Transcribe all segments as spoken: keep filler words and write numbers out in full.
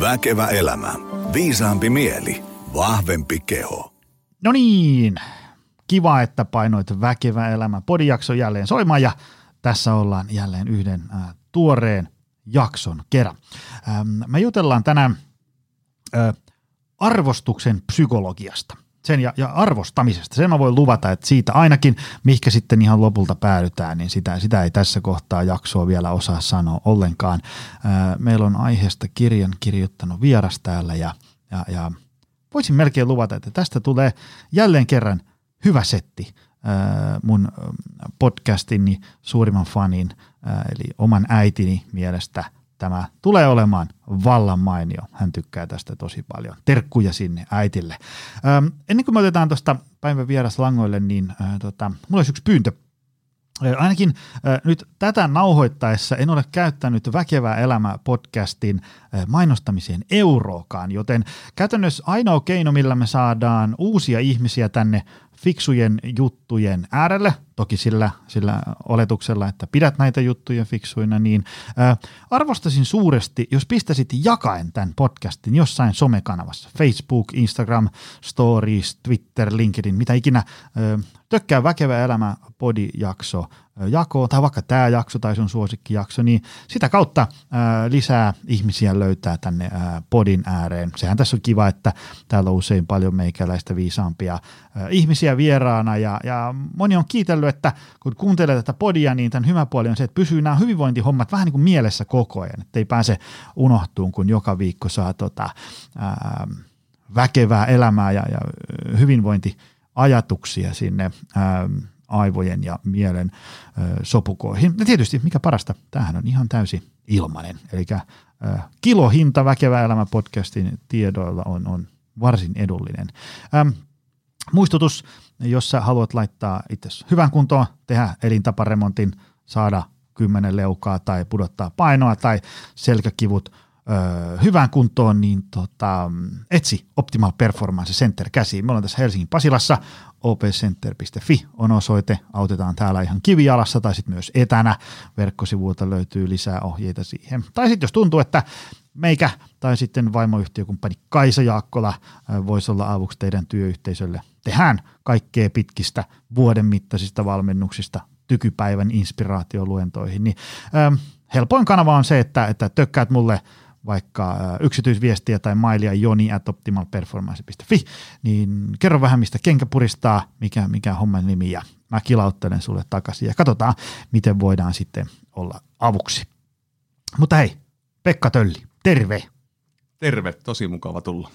Väkevä elämä. Viisaampi mieli. Vahvempi keho. No niin. Kiva, että painoit Väkevä elämä -podijakson jälleen soimaan ja tässä ollaan jälleen yhden äh, tuoreen jakson kerran. Ähm, me jutellaan tänään äh, arvostuksen psykologiasta. Sen ja, ja arvostamisesta. Sen mä voin luvata, että siitä ainakin, mihinkä sitten ihan lopulta päädytään, niin sitä, sitä ei tässä kohtaa jaksoa vielä osaa sanoa ollenkaan. Ää, meillä on aiheesta kirjan kirjoittanut vieras täällä ja, ja, ja voisin melkein luvata, että tästä tulee jälleen kerran hyvä setti ää, mun podcastini suurimman fanin, ää, eli oman äitini mielestä. Tämä tulee olemaan vallan mainio. Hän tykkää tästä tosi paljon. Terkkuja sinne äitille. Ähm, ennen kuin me otetaan tuosta päivän vieras langoille, niin äh, tota, mulla olisi yksi pyyntö. Äh, ainakin äh, nyt tätä nauhoittaessa en ole käyttänyt Väkevää elämää -podcastin äh, mainostamiseen euroakaan, joten käytännössä ainoa keino, millä me saadaan uusia ihmisiä tänne fiksujen juttujen äärelle, toki sillä, sillä oletuksella, että pidät näitä juttuja fiksuina, niin ää, arvostaisin suuresti, jos pistäisit jakaen tämän podcastin jossain somekanavassa, Facebook, Instagram, Stories, Twitter, LinkedIn, mitä ikinä, ää, tökkää Väkevä elämä -podijakso jakoon, tai vaikka tämä jakso tai sun suosikkijakso, niin sitä kautta ää, lisää ihmisiä löytää tänne ää, podin ääreen. Sehän tässä on kiva, että täällä on usein paljon meikäläistä viisaampia ää, ihmisiä vieraana, ja, ja moni on kiitellyt, että kun kuuntelee tätä podia, niin tämän hyvä puoli on se, että pysyy nämä hyvinvointihommat vähän niin kuin mielessä koko ajan, ettei pääse unohtuun, kun joka viikko saa tota, ää, väkevää elämää ja, ja hyvinvointiajatuksia sinne ää, aivojen ja mielen ö, sopukoihin. Ja tietysti, mikä parasta, tämähän on ihan täysin ilmainen. Eli kilohinta Väkevä elämä -podcastin tiedoilla on, on varsin edullinen. Äm, muistutus, jos sä haluat laittaa itsesi hyvän kuntoon, tehdä elintaparemontin, saada kymmenen leukaa tai pudottaa painoa tai selkäkivut Öö, hyvään kuntoon, niin tota, etsi Optimal Performance Center käsiin. Me ollaan tässä Helsingin Pasilassa, o p center piste f i on osoite, autetaan täällä ihan kivijalassa tai sitten myös etänä. Verkkosivuilta löytyy lisää ohjeita siihen. Tai sitten jos tuntuu, että meikä tai sitten vaimoyhtiökumppani Kaisa Jaakkola voisi olla avuksi teidän työyhteisölle. Tehdään kaikkea pitkistä vuoden mittaisista valmennuksista tykypäivän inspiraatioluentoihin. Niin, öö, helpoin kanava on se, että, että tökkäät mulle vaikka yksityisviestiä tai mailia joni at optimal performance piste f i, niin kerro vähän, mistä kenkä puristaa, mikä, mikä homman nimi, ja mä kilauttelen sulle takaisin ja katsotaan, miten voidaan sitten olla avuksi. Mutta hei, Pekka Tölli, terve. Terve, tosi mukava tulla.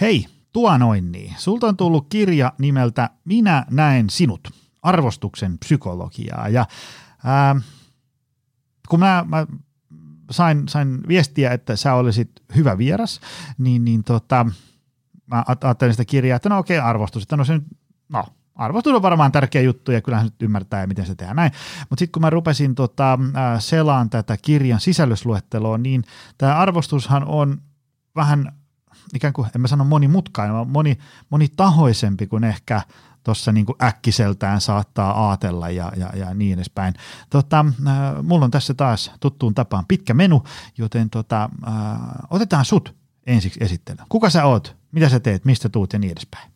Hei, tuonoin niin. Sulta on tullut kirja nimeltä Minä näen sinut, arvostuksen psykologiaa, ja ää, kun mä, mä sain, sain viestiä, että sä olisit hyvä vieras, niin, niin tota, mä ajattelin sitä kirjaa, että no okei, arvostus, että no se nyt, no arvostus on varmaan tärkeä juttu ja kyllähän se nyt ymmärtää ja miten se tehdään näin, mutta sitten kun mä rupesin tota, selaan tätä kirjan sisällysluetteloa, niin tämä arvostushan on vähän ikään kuin, en mä sano monimutkainen, vaan moni, monitahoisempi kuin ehkä tuossa niin kuin äkkiseltään saattaa ajatella ja, ja, ja niin edespäin. Tota, äh, mulla on tässä taas tuttuun tapaan pitkä menu, joten tota, äh, otetaan sut ensiksi esittelyyn. Kuka sä oot, mitä sä teet, mistä tuut ja niin edespäin?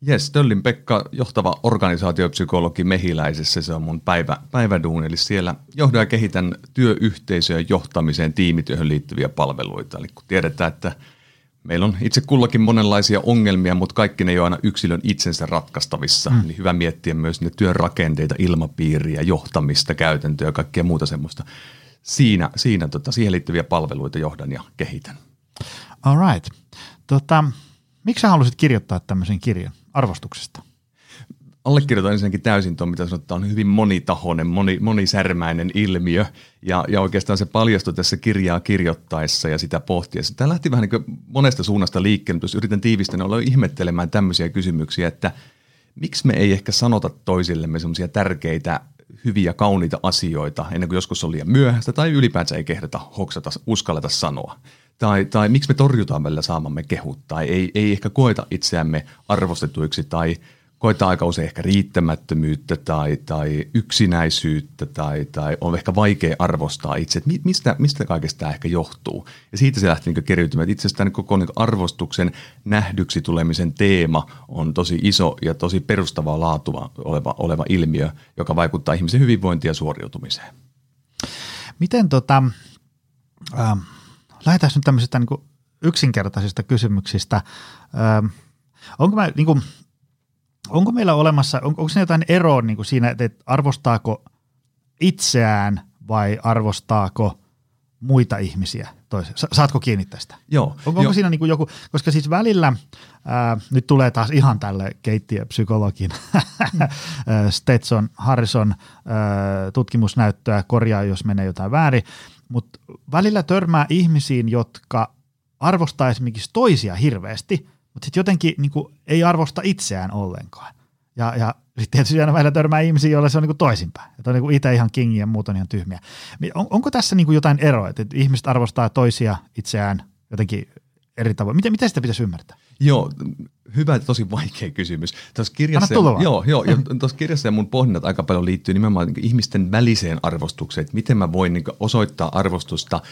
Jes, Töllin Pekka, johtava organisaatiopsykologi Mehiläisessä, se on mun päivä, päiväduuni, eli siellä johdan ja kehitän työyhteisöön, johtamiseen, tiimityöhön liittyviä palveluita, eli kun tiedetään, että meillä on itse kullakin monenlaisia ongelmia, mutta kaikki ne ei ole aina yksilön itsensä ratkaistavissa. Mm. Eli hyvä miettiä myös ne työn rakenteita, ilmapiiriä, johtamista, käytäntöä ja kaikkea muuta semmoista. Siinä, siinä tota, siihen liittyviä palveluita johdan ja kehitän. All right. Tota, miksi sä halusit kirjoittaa tämmöisen kirjan arvostuksesta? Allekirjoitan ensinnäkin täysin tuon, mitä sanotaan, on hyvin monitahoinen, moni, monisärmäinen ilmiö, ja, ja oikeastaan se paljastui tässä kirjaa kirjoittaessa ja sitä pohtiessa. Tämä lähti vähän niin monesta suunnasta liikkeelle, mutta jos yritän tiivistää, niin olen ihmettelemään tämmöisiä kysymyksiä, että miksi me ei ehkä sanota toisillemme semmoisia tärkeitä, hyviä, kauniita asioita, ennen kuin joskus on liian myöhäistä, tai ylipäänsä ei kehdata, hoksata, uskalleta sanoa. Tai, tai miksi me torjutaan välillä saamamme kehut, tai ei, ei ehkä koeta itseämme arvostetuiksi, tai koetaan aika usein ehkä riittämättömyyttä tai, tai yksinäisyyttä tai, tai on ehkä vaikea arvostaa itse, että mistä, mistä kaikesta tämä ehkä johtuu. Ja siitä se lähti niin keriytymään. Itse asiassa tämä koko niin arvostuksen nähdyksi tulemisen teema on tosi iso ja tosi perustavaa laatua oleva, oleva ilmiö, joka vaikuttaa ihmisen hyvinvointiin ja suoriutumiseen. Miten tota, äh, lähdetään nyt tämmöisistä niin kuin yksinkertaisista kysymyksistä. Äh, onko mä niin kuin, Onko meillä olemassa, on, onko siinä jotain eroa niin kuin siinä, että arvostaako itseään vai arvostaako muita ihmisiä? Tois, saatko kiinni tästä? Joo. On, onko jo. siinä niin kuin joku, koska siis välillä, ää, nyt tulee taas ihan tälle keittiöpsykologin mm. Stetson, Harrison ää, tutkimusnäyttöä, korjaa jos menee jotain väärin, mutta välillä törmää ihmisiin, jotka arvostaa esimerkiksi toisia hirveästi, mutta sitten jotenkin niin kuin, ei arvosta itseään ollenkaan. Ja, ja sitten tietysti aina välillä törmää ihmisiä, joilla se on niin kuin toisinpäin. Että on niin kuin itse ihan kingi ja muut on ihan tyhmiä. On, onko tässä niin kuin jotain eroa, että ihmiset arvostaa toisia itseään jotenkin eri tavoin? Miten, miten sitä pitäisi ymmärtää? Joo, hyvä ja tosi vaikea kysymys. Tuossa kirjassa, joo, joo, tuossa kirjassa ja mun pohdinnat aika paljon liittyy nimenomaan ihmisten väliseen arvostukseen, että miten mä voin osoittaa arvostusta,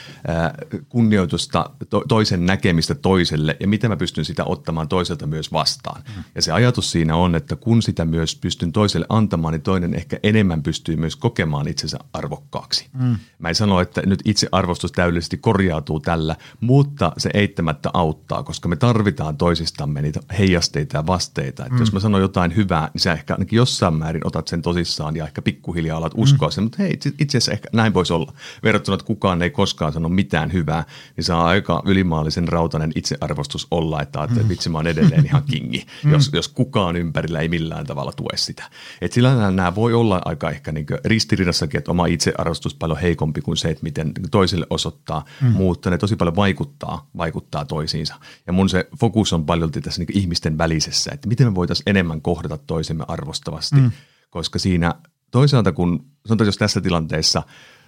kunnioitusta, toisen näkemistä toiselle ja miten mä pystyn sitä ottamaan toiselta myös vastaan. Mm. Ja se ajatus siinä on, että kun sitä myös pystyn toiselle antamaan, niin toinen ehkä enemmän pystyy myös kokemaan itsensä arvokkaaksi. Mm. Mä en sano, että nyt itse arvostus täydellisesti korjautuu tällä, mutta se eittämättä auttaa, koska me tarvitaan toisistamme niitä heijasteita ja vasteita. Että mm. jos mä sanon jotain hyvää, niin sä ehkä ainakin jossain määrin otat sen tosissaan ja ehkä pikkuhiljaa alat uskoa mm. sen, mutta hei, itse asiassa ehkä näin voisi olla. Verrattuna, että kukaan ei koskaan sano mitään hyvää, niin saa aika ylimaallisen rautainen itsearvostus olla, että mm. vitsi, mä oon edelleen ihan kingi, mm. jos, jos kukaan ympärillä ei millään tavalla tue sitä. Että sillä nämä voi olla aika ehkä niin ristiriidassakin, että oma itsearvostus paljon heikompi kuin se, että miten toiselle osoittaa, mm. mutta ne tosi paljon vaikuttaa, vaikuttaa toisiinsa. Ja mun se fokus on paljolti tässä niin ihmisten välisessä, että miten me voitaisiin enemmän kohdata toisemme arvostavasti, mm. koska siinä toisaalta kun, sanotaan jos tässä tilanteessa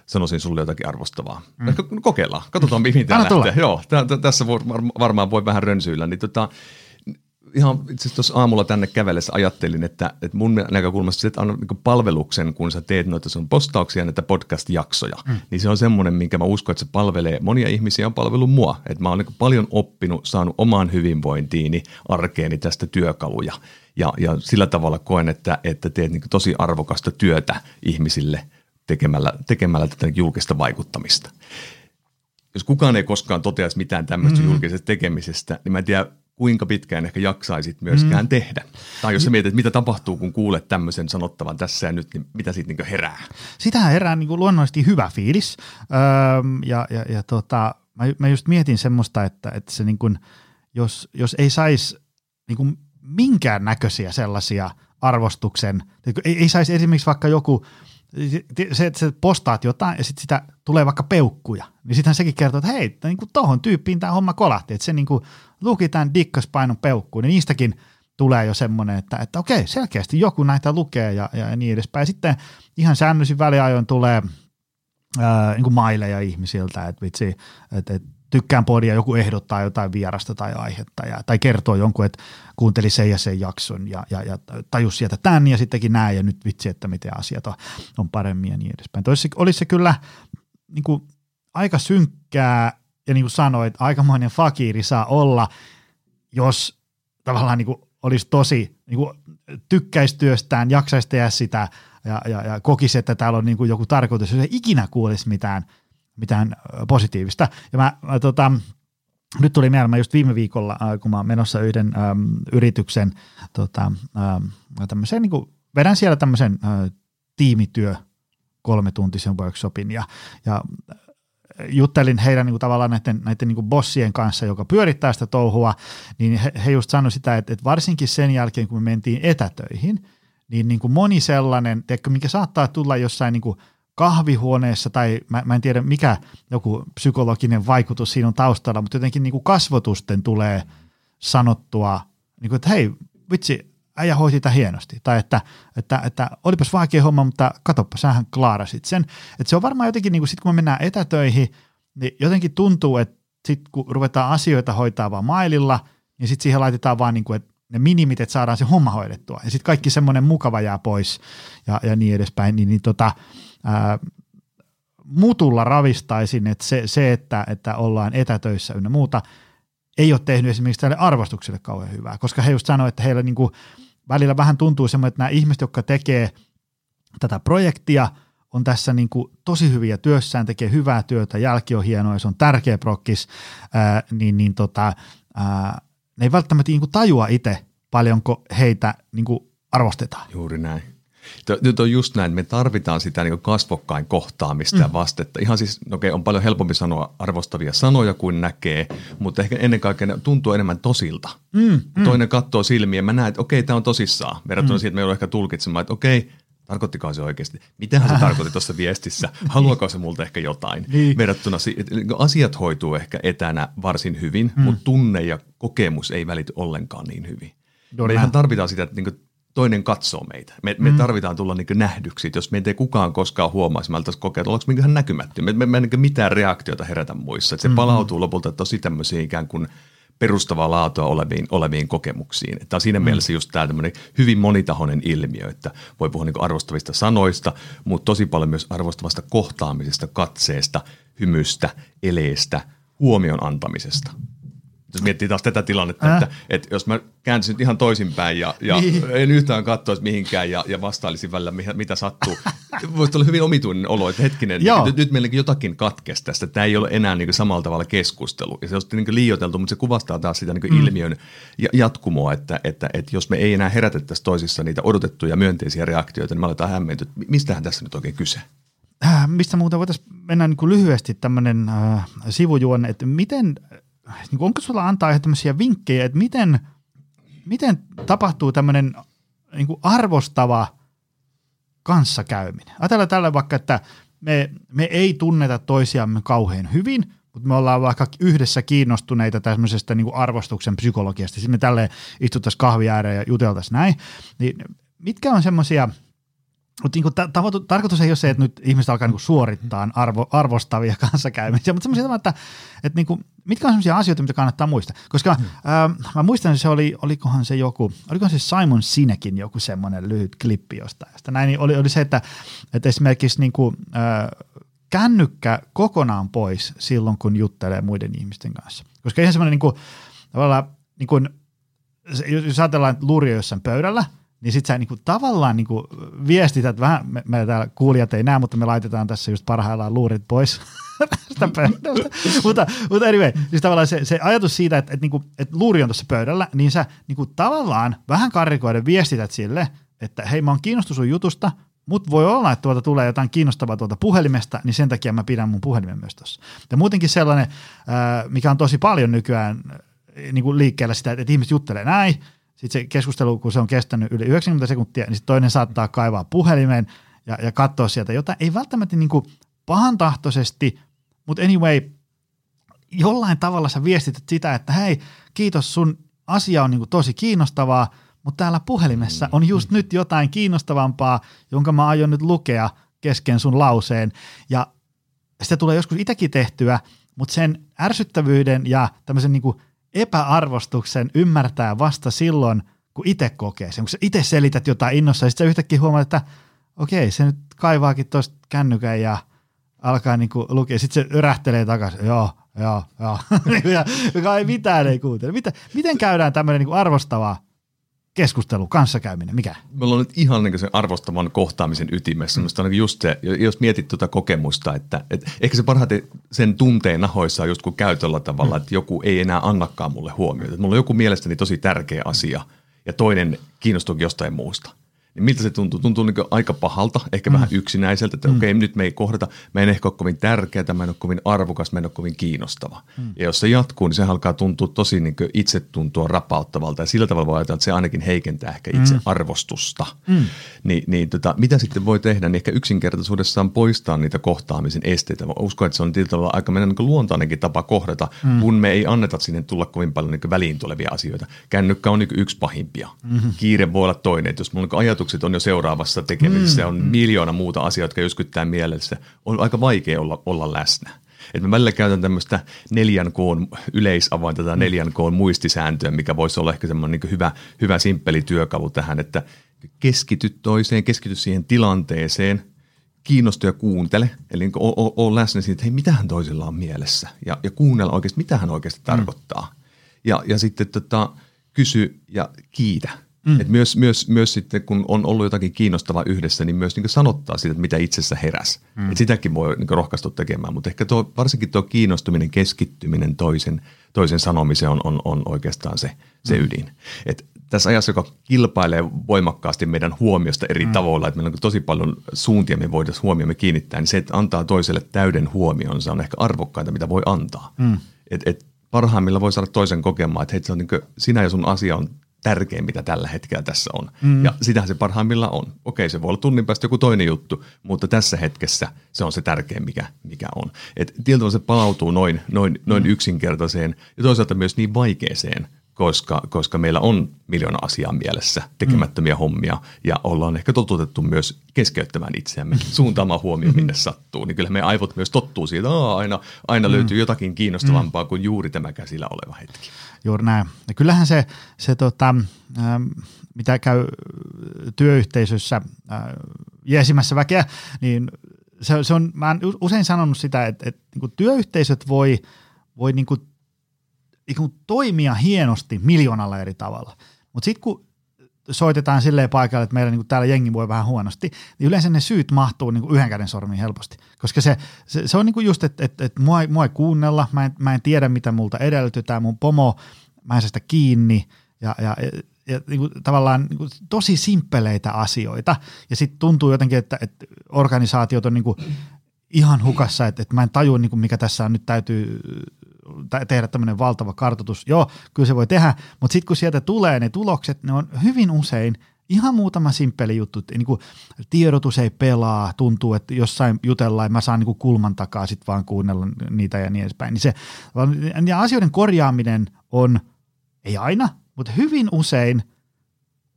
sanoisin sulle jotakin arvostavaa, mm. ehkä kokeillaan, katsotaan mihin tämä lähtee. Joo, t- t- tässä varmaan voi vähän rönsyillä, niin tota, ihan itse asiassa tuossa aamulla tänne kävellessä ajattelin, että, että mun näkökulmasta se, että anna niin palveluksen, kun sä teet noita sun postauksia ja näitä podcast-jaksoja, mm. niin se on semmoinen, minkä mä uskon, että se palvelee monia ihmisiä on palvellut mua. Että mä oon niin paljon oppinut, saanut omaan hyvinvointiini, arkeeni tästä työkaluja. Ja, ja sillä tavalla koen, että, että teet niin tosi arvokasta työtä ihmisille tekemällä, tekemällä tätä julkista vaikuttamista. Jos kukaan ei koskaan toteaisi mitään tämmöistä mm. julkisesta tekemisestä, niin mä en tiedä, kuinka pitkään ehkä jaksaisit myöskään mm. tehdä. Tai jos sä mietit, mitä tapahtuu, kun kuulet tämmöisen sanottavan tässä ja nyt, niin mitä siitä niin herää? Sitähän herää niin luonnollisesti hyvä fiilis. Öö, ja ja, ja tota, mä, mä just mietin semmoista, että, että se niin kuin, jos, jos ei saisi niin minkään näköisiä sellaisia arvostuksen, ei, ei saisi esimerkiksi vaikka joku, se, että sä postaat jotain ja sitten sitä tulee vaikka peukkuja, niin sittenhän sekin kertoo, että hei, niin kuin tohon tyyppiin tämä homma kolahti, että se niin kuin luki tämän dikkaspainon peukkuun, niin niistäkin tulee jo semmoinen, että, että okei, selkeästi joku näitä lukee ja, ja niin edespäin. Ja sitten ihan säännöllisin väliajoin tulee ää, niin kuin maileja ihmisiltä, että vitsi, että, että tykkään podia, joku ehdottaa jotain vierasta tai aihetta ja, tai kertoo jonkun, että kuunteli sen ja sen jakson ja, ja, ja tajus sieltä tämän ja sittenkin näin ja nyt vitsi, että miten asiat on, on paremmin ja niin edespäin. Toisi, olisi se kyllä niin kuin aika synkkää ja niin kuin sanoit, aikamoinen fakiiri saa olla, jos tavallaan niin kuin olisi tosi niin kuin tykkäisi työstään, jaksaisi tehdä sitä ja, ja, ja kokisi, että täällä on niin kuin joku tarkoitus, jos ei ikinä kuulisi mitään mitään positiivista. Ja mä, mä tota, nyt tuli mieleen, mä just viime viikolla, kun mä oon menossa yhden äm, yrityksen, tota, äm, tämmöiseen, niin kuin, vedän siellä tämmöisen ä, tiimityö kolmetuntisen workshopin, ja, ja juttelin heidän niin kuin, tavallaan näiden, näiden niin kuin bossien kanssa, joka pyörittää sitä touhua, niin he, he just sanoi sitä, että, että varsinkin sen jälkeen, kun me mentiin etätöihin, niin, niin kuin moni sellainen, tiedätkö, mikä saattaa tulla jossain niin kuin kahvihuoneessa, tai mä, mä en tiedä mikä joku psykologinen vaikutus siinä on taustalla, mutta jotenkin niin kuin kasvotusten tulee sanottua, niin kuin, että hei, vitsi, äijä hoiti tätä hienosti, tai että, että, että olipas vaikea homma, mutta katoppa, sähän klaarasit sen. Että se on varmaan jotenkin, niin kuin sit kun me mennään etätöihin, niin jotenkin tuntuu, että sit kun ruvetaan asioita hoitaa vaan maililla, niin sit siihen laitetaan vaan niin kuin, että ne minimit, että saadaan se homma hoidettua. Ja sitten kaikki semmoinen mukava jää pois ja, ja niin edespäin. Niin, niin tota, ää, mutulla ravistaisin, että se, se että, että ollaan etätöissä ynnä muuta, ei ole tehnyt esimerkiksi tälle arvostukselle kauhean hyvää, koska he just sanoo, että heillä niinku välillä vähän tuntuu semmoinen, että nämä ihmiset, jotka tekee tätä projektia, on tässä niinku tosi hyviä työssään, tekee hyvää työtä, jälki on hienoa, se on tärkeä prokkis, ää, niin, niin tota, ää, ne ei välttämättä niinku tajua itse, paljonko heitä niinku arvostetaan. Juuri näin. Nyt on just näin, että me tarvitaan sitä niin kuin kasvokkain kohtaamista ja vastetta. Ihan siis, okei, on paljon helpompi sanoa arvostavia sanoja kuin näkee, mutta ehkä ennen kaikkea ne tuntuu enemmän tosilta. Mm, mm. Toinen katsoo silmiä, mä näen, että okei, tämä on tosissaan. Verrattuna mm. siihen, että me ollaan ehkä tulkitsemaan, että okei, tarkoittiko se oikeasti? Mitähän se tarkoitti tuossa viestissä? Haluaako se multa ehkä jotain? Niin. Verrattuna asiat hoituu ehkä etänä varsin hyvin, mm. mutta tunne ja kokemus ei välity ollenkaan niin hyvin. Me ihan tarvitaan sitä, että niin kuin toinen katsoo meitä. Me, me mm. tarvitaan tulla niin nähdyksi. Jos meitä ei kukaan koskaan huomaisi, me alettaisiin kokea, että ollaanko minkähän näkymättömiä. Me, me ei niin mitään reaktiota herätä muissa. Et se mm. palautuu lopulta tosi tämmöisiä ikään kuin perustavaa laatua oleviin, oleviin kokemuksiin. Tämä on siinä mm. mielessä just tämä tämmöinen hyvin monitahoinen ilmiö, että voi puhua niin arvostavista sanoista, mutta tosi paljon myös arvostavasta kohtaamisesta, katseesta, hymystä, eleestä, huomion antamisesta. Jos miettii taas tätä tilannetta, äh. että, että jos mä kääntyisin nyt ihan toisinpäin ja, ja en yhtään katsoisi mihinkään ja, ja vastailisin välillä, mitä sattuu, voisi olla hyvin omituinen olo, että hetkinen, nyt, nyt meilläkin jotakin katkesi tästä. Tämä ei ole enää niin kuin samalla tavalla keskustelu. Ja se on niin liioiteltu, mutta se kuvastaa taas sitä niin kuin mm. ilmiön jatkumoa, että, että, että jos me ei enää herätettäisi toisissa niitä odotettuja myönteisiä reaktioita, niin me aletaan hämmentyä, että mistähän tässä nyt oikein kyse? Äh, mistä muuta voitaisiin mennä niin kuin lyhyesti tämmöinen äh, sivujuonne, että miten... Onko sulla antaa ihan tämmöisiä vinkkejä, että miten, miten tapahtuu tämmöinen niin kuin arvostava kanssakäyminen? Ajatellaan tällä vaikka, että me, me ei tunneta toisiamme kauhean hyvin, mutta me ollaan vaikka yhdessä kiinnostuneita tämmöisestä niin kuin arvostuksen psykologiasta. Sitten me tälleen istuttaisiin kahvin ääreen ja juteltaisiin näin. Niin mitkä on semmoisia... Mutta niinku ta- tavo- tarkoitus ei ole se, että nyt ihmiset alkaa niinku suorittaa arvo- arvostavia kanssakäymisiä, mutta semmoisia, että, että niinku, mitkä on semmoisia asioita, mitä kannattaa muistaa. Koska mm. ää, mä muistan, että se oli, olikohan se joku, olikohan se Simon Sinekin joku semmoinen lyhyt klippi jostain. Näin niin oli, oli se, että, että esimerkiksi niinku, ää, kännykkä kokonaan pois silloin, kun juttelee muiden ihmisten kanssa. Koska ihan semmoinen, niinku, tavallaan, niinku, jos ajatellaan luuria jossain pöydällä, niin sit sä niinku tavallaan niinku viestität vähän, me, me täällä kuulijat ei näe, mutta me laitetaan tässä just parhaillaan luurit pois tästä pöydästä. mutta, mutta anyway, siis tavallaan se, se ajatus siitä, että, että, niinku, että luuri on tuossa pöydällä, niin sä niinku tavallaan vähän karrikoiden viestität sille, että hei, mä oon kiinnostunut sun jutusta, mutta voi olla, että tuolta tulee jotain kiinnostavaa tuolta puhelimesta, niin sen takia mä pidän mun puhelimen myös tuossa. Ja muutenkin sellainen, mikä on tosi paljon nykyään niinku liikkeellä sitä, että ihmiset juttelee näin, sitten se keskustelu, kun se on kestänyt yli yhdeksänkymmentä sekuntia, niin toinen saattaa kaivaa puhelimeen ja, ja katsoa sieltä jotain. Ei välttämättä niin kuin pahantahtoisesti, mutta anyway, jollain tavalla sä viestität sitä, että hei, kiitos, sun asia on niin kuin tosi kiinnostavaa, mutta täällä puhelimessa on just nyt jotain kiinnostavampaa, jonka mä aion nyt lukea kesken sun lauseen. Ja sitä tulee joskus itsekin tehtyä, mutta sen ärsyttävyyden ja tämmöisen niin kuin epäarvostuksen ymmärtää vasta silloin, kun itse kokee sen. Kun sä itse selität jotain innossa, ja sitten sä yhtäkkiä huomaat, että okei, se nyt kaivaakin tuosta kännykän ja alkaa niinku lukea. Sitten se örähtelee takaisin. Joo, joo, joo. Joka ei mitään ei kuuntele. Miten, miten käydään tämmöinen niinku arvostava keskustelu, kanssakäyminen, mikä? Me ollaan nyt ihan niin sen arvostavan kohtaamisen ytimessä. Mm. On just se, jos mietit tuota kokemusta, että et ehkä se parhaiten sen tunteen nahoissa on just kun käy tällä tavalla, mm. että joku ei enää annakaan mulle huomiota. Että mulla on joku mielestäni tosi tärkeä asia ja toinen kiinnostuukin jostain muusta. Niin miltä se tuntuu? Tuntuu niin aika pahalta, ehkä mm. vähän yksinäiseltä, että mm. okei, okay, nyt me ei kohdata, mä en ehkä ole kovin tärkeää, mä en ole kovin arvokas, mä en ole kovin kiinnostava. Mm. Ja jos se jatkuu, niin se alkaa tuntua tosi niin itsetuntoa rapauttavalta ja sillä tavalla voi ajatella, että se ainakin heikentää ehkä itse mm. arvostusta. Mm. Ni, niin tota, mitä sitten voi tehdä, niin ehkä yksinkertaisuudessaan poistaa niitä kohtaamisen esteitä. Mä uskon, että se on tietyllä tavalla aika meidän niin luontainenkin tapa kohdata, mm. kun me ei anneta sinne tulla kovin paljon niin väliin tulevia asioita. Kännykkä on niin yksi pahimpia. Mm-hmm. Kiire voi olla toinen, että jos mulla on ajatus on jo seuraavassa tekemisessä, mm. on miljoona muuta asiaa, jotka jyskyttää mielessä. On aika vaikea olla, olla läsnä. Että mä välillä käytän tämmöistä neljän koon yleisavainta tai neljän koon muistisääntöä, mikä voisi olla ehkä semmoinen niin hyvä, hyvä simppeli työkalu tähän, että keskity toiseen, keskity siihen tilanteeseen, kiinnostu ja kuuntele, eli ole läsnä siitä, että hei, mitähän toisella on mielessä, ja, ja kuunnella oikeasti, mitä hän oikeasti mm. tarkoittaa. Ja, ja sitten tota, kysy ja kiitä. Mm. Et myös, myös, myös sitten, kun on ollut jotakin kiinnostavaa yhdessä, niin myös niin sanottaa siitä, että mitä itsessä heräsi. Mm. Et sitäkin voi niin rohkaistua tekemään, mutta ehkä tuo, varsinkin tuo kiinnostuminen, keskittyminen toisen, toisen sanomiseen on, on, on oikeastaan se, se mm. ydin. Et tässä ajassa, joka kilpailee voimakkaasti meidän huomiosta eri mm. tavoilla, että meillä on tosi paljon suuntia, me voidaan huomiomme kiinnittää, niin se, että antaa toiselle täyden huomionsa, on ehkä arvokkainta, mitä voi antaa. Mm. Et, et parhaimmilla voi saada toisen kokemaan, että hei, se on niin kuin, sinä ja sun asia on tärkein, mitä tällä hetkellä tässä on. Mm. Ja sitähän se parhaimmillaan on. Okei, se voi olla tunnin päästä joku toinen juttu, mutta tässä hetkessä se on se tärkein, mikä, mikä on. Et tietyllä se palautuu noin, noin, noin mm. yksinkertaiseen ja toisaalta myös niin vaikeeseen, koska, koska meillä on miljoona asiaa mielessä, tekemättömiä mm. hommia ja ollaan ehkä totutettu myös keskeyttämään itseämme, suuntaamaan huomioon, minne sattuu. Niin kyllä meidän aivot myös tottuu siitä, että aina, aina mm. löytyy jotakin kiinnostavampaa mm. kuin juuri tämä käsillä oleva hetki. Juuri näin. Ja kyllähän se, se tota, ähm, mitä käy työyhteisössä äh, jeesimässä väkeä, niin se, se on, mä olen usein sanonut sitä, että, että niin kuin työyhteisöt voi, voi niin kuin toimia hienosti miljoonalla eri tavalla, mutta sitten kun soitetaan silleen paikalle, että meillä niinku täällä jengi voi vähän huonosti, niin yleensä ne syyt mahtuu niinku yhden käden sormiin helposti, koska se, se, se on niinku just, että et, et mua, mua ei kuunnella, mä en, mä en tiedä mitä multa edellytetään, mun pomo, mä en saa sitä kiinni ja, ja, ja, ja niinku, tavallaan niinku, tosi simppeleitä asioita ja sitten tuntuu jotenkin, että et organisaatiot on niinku ihan hukassa, että et mä en tajua niinku, mikä tässä on nyt täytyy tehdä tämmöinen valtava kartoitus. Joo, kyllä se voi tehdä, mutta sitten kun sieltä tulee ne tulokset, ne on hyvin usein ihan muutama simppeli juttu. Niin kuin tiedotus ei pelaa, tuntuu, että jossain jutellaan, mä saan niin kuin kulman takaa sitten vaan kuunnella niitä ja niin edespäin. Niin se, ja asioiden korjaaminen on, ei aina, mutta hyvin usein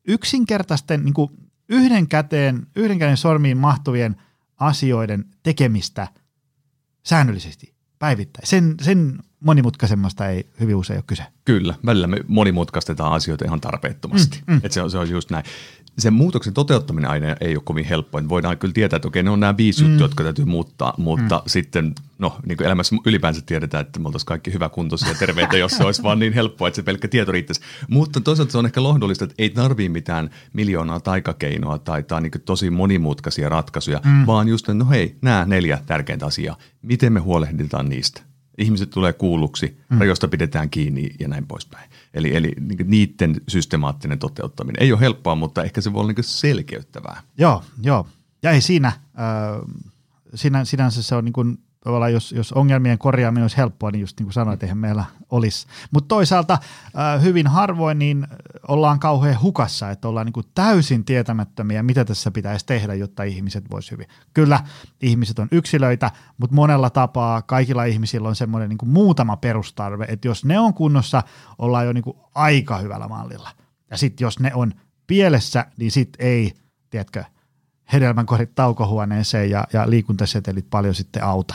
yksinkertaisten niin kuin yhden käteen, yhden käden sormiin mahtuvien asioiden tekemistä säännöllisesti päivittäin. Sen, sen monimutkaisemmasta ei hyvin usein ole kyse. Kyllä, välillä me monimutkaistetaan asioita ihan tarpeettomasti. Mm, mm. Et se, on, se on just näin. Sen muutoksen toteuttaminen aina ei ole kovin helppoa. Voidaan kyllä tietää, että okei, ne on nämä viisi juttuja, mm. jotka täytyy muuttaa, mutta mm. sitten, no niin kuin elämässä ylipäänsä tiedetään, että me oltaisiin kaikki hyväkuntoisia ja terveitä, jos se olisi vaan niin helppoa, että se pelkkä tieto riittäisi. Mutta toisaalta se on ehkä lohdollista, että ei tarvitse mitään miljoonaa taikakeinoa tai, tai niin kuin tosi monimutkaisia ratkaisuja, mm. vaan just, no hei, nämä neljä tärkeintä asiaa. Miten me huolehditaan niistä? Ihmiset tulee kuulluksi, mm. rajoista pidetään kiinni ja näin poispäin. Eli, eli niiden systemaattinen toteuttaminen ei ole helppoa, mutta ehkä se voi olla selkeyttävää. Joo, joo. Ja ei siinä, äh, siinä sinänsä se on niin kuin, jos, jos ongelmien korjaaminen olisi helppoa, niin just niin kuin sanoit, eihän meillä olisi. Mutta toisaalta äh, hyvin harvoin niin ollaan kauhean hukassa, että ollaan niin kuin täysin tietämättömiä, mitä tässä pitäisi tehdä, jotta ihmiset voisi hyvin. Kyllä, ihmiset on yksilöitä, mutta monella tapaa kaikilla ihmisillä on semmoinen niin kuin muutama perustarve, että jos ne on kunnossa, ollaan jo niin kuin aika hyvällä mallilla. Ja sitten jos ne on pielessä, niin sitten ei, tiedätkö, hedelmänkorit taukohuoneeseen ja, ja liikuntasetelit paljon sitten auta.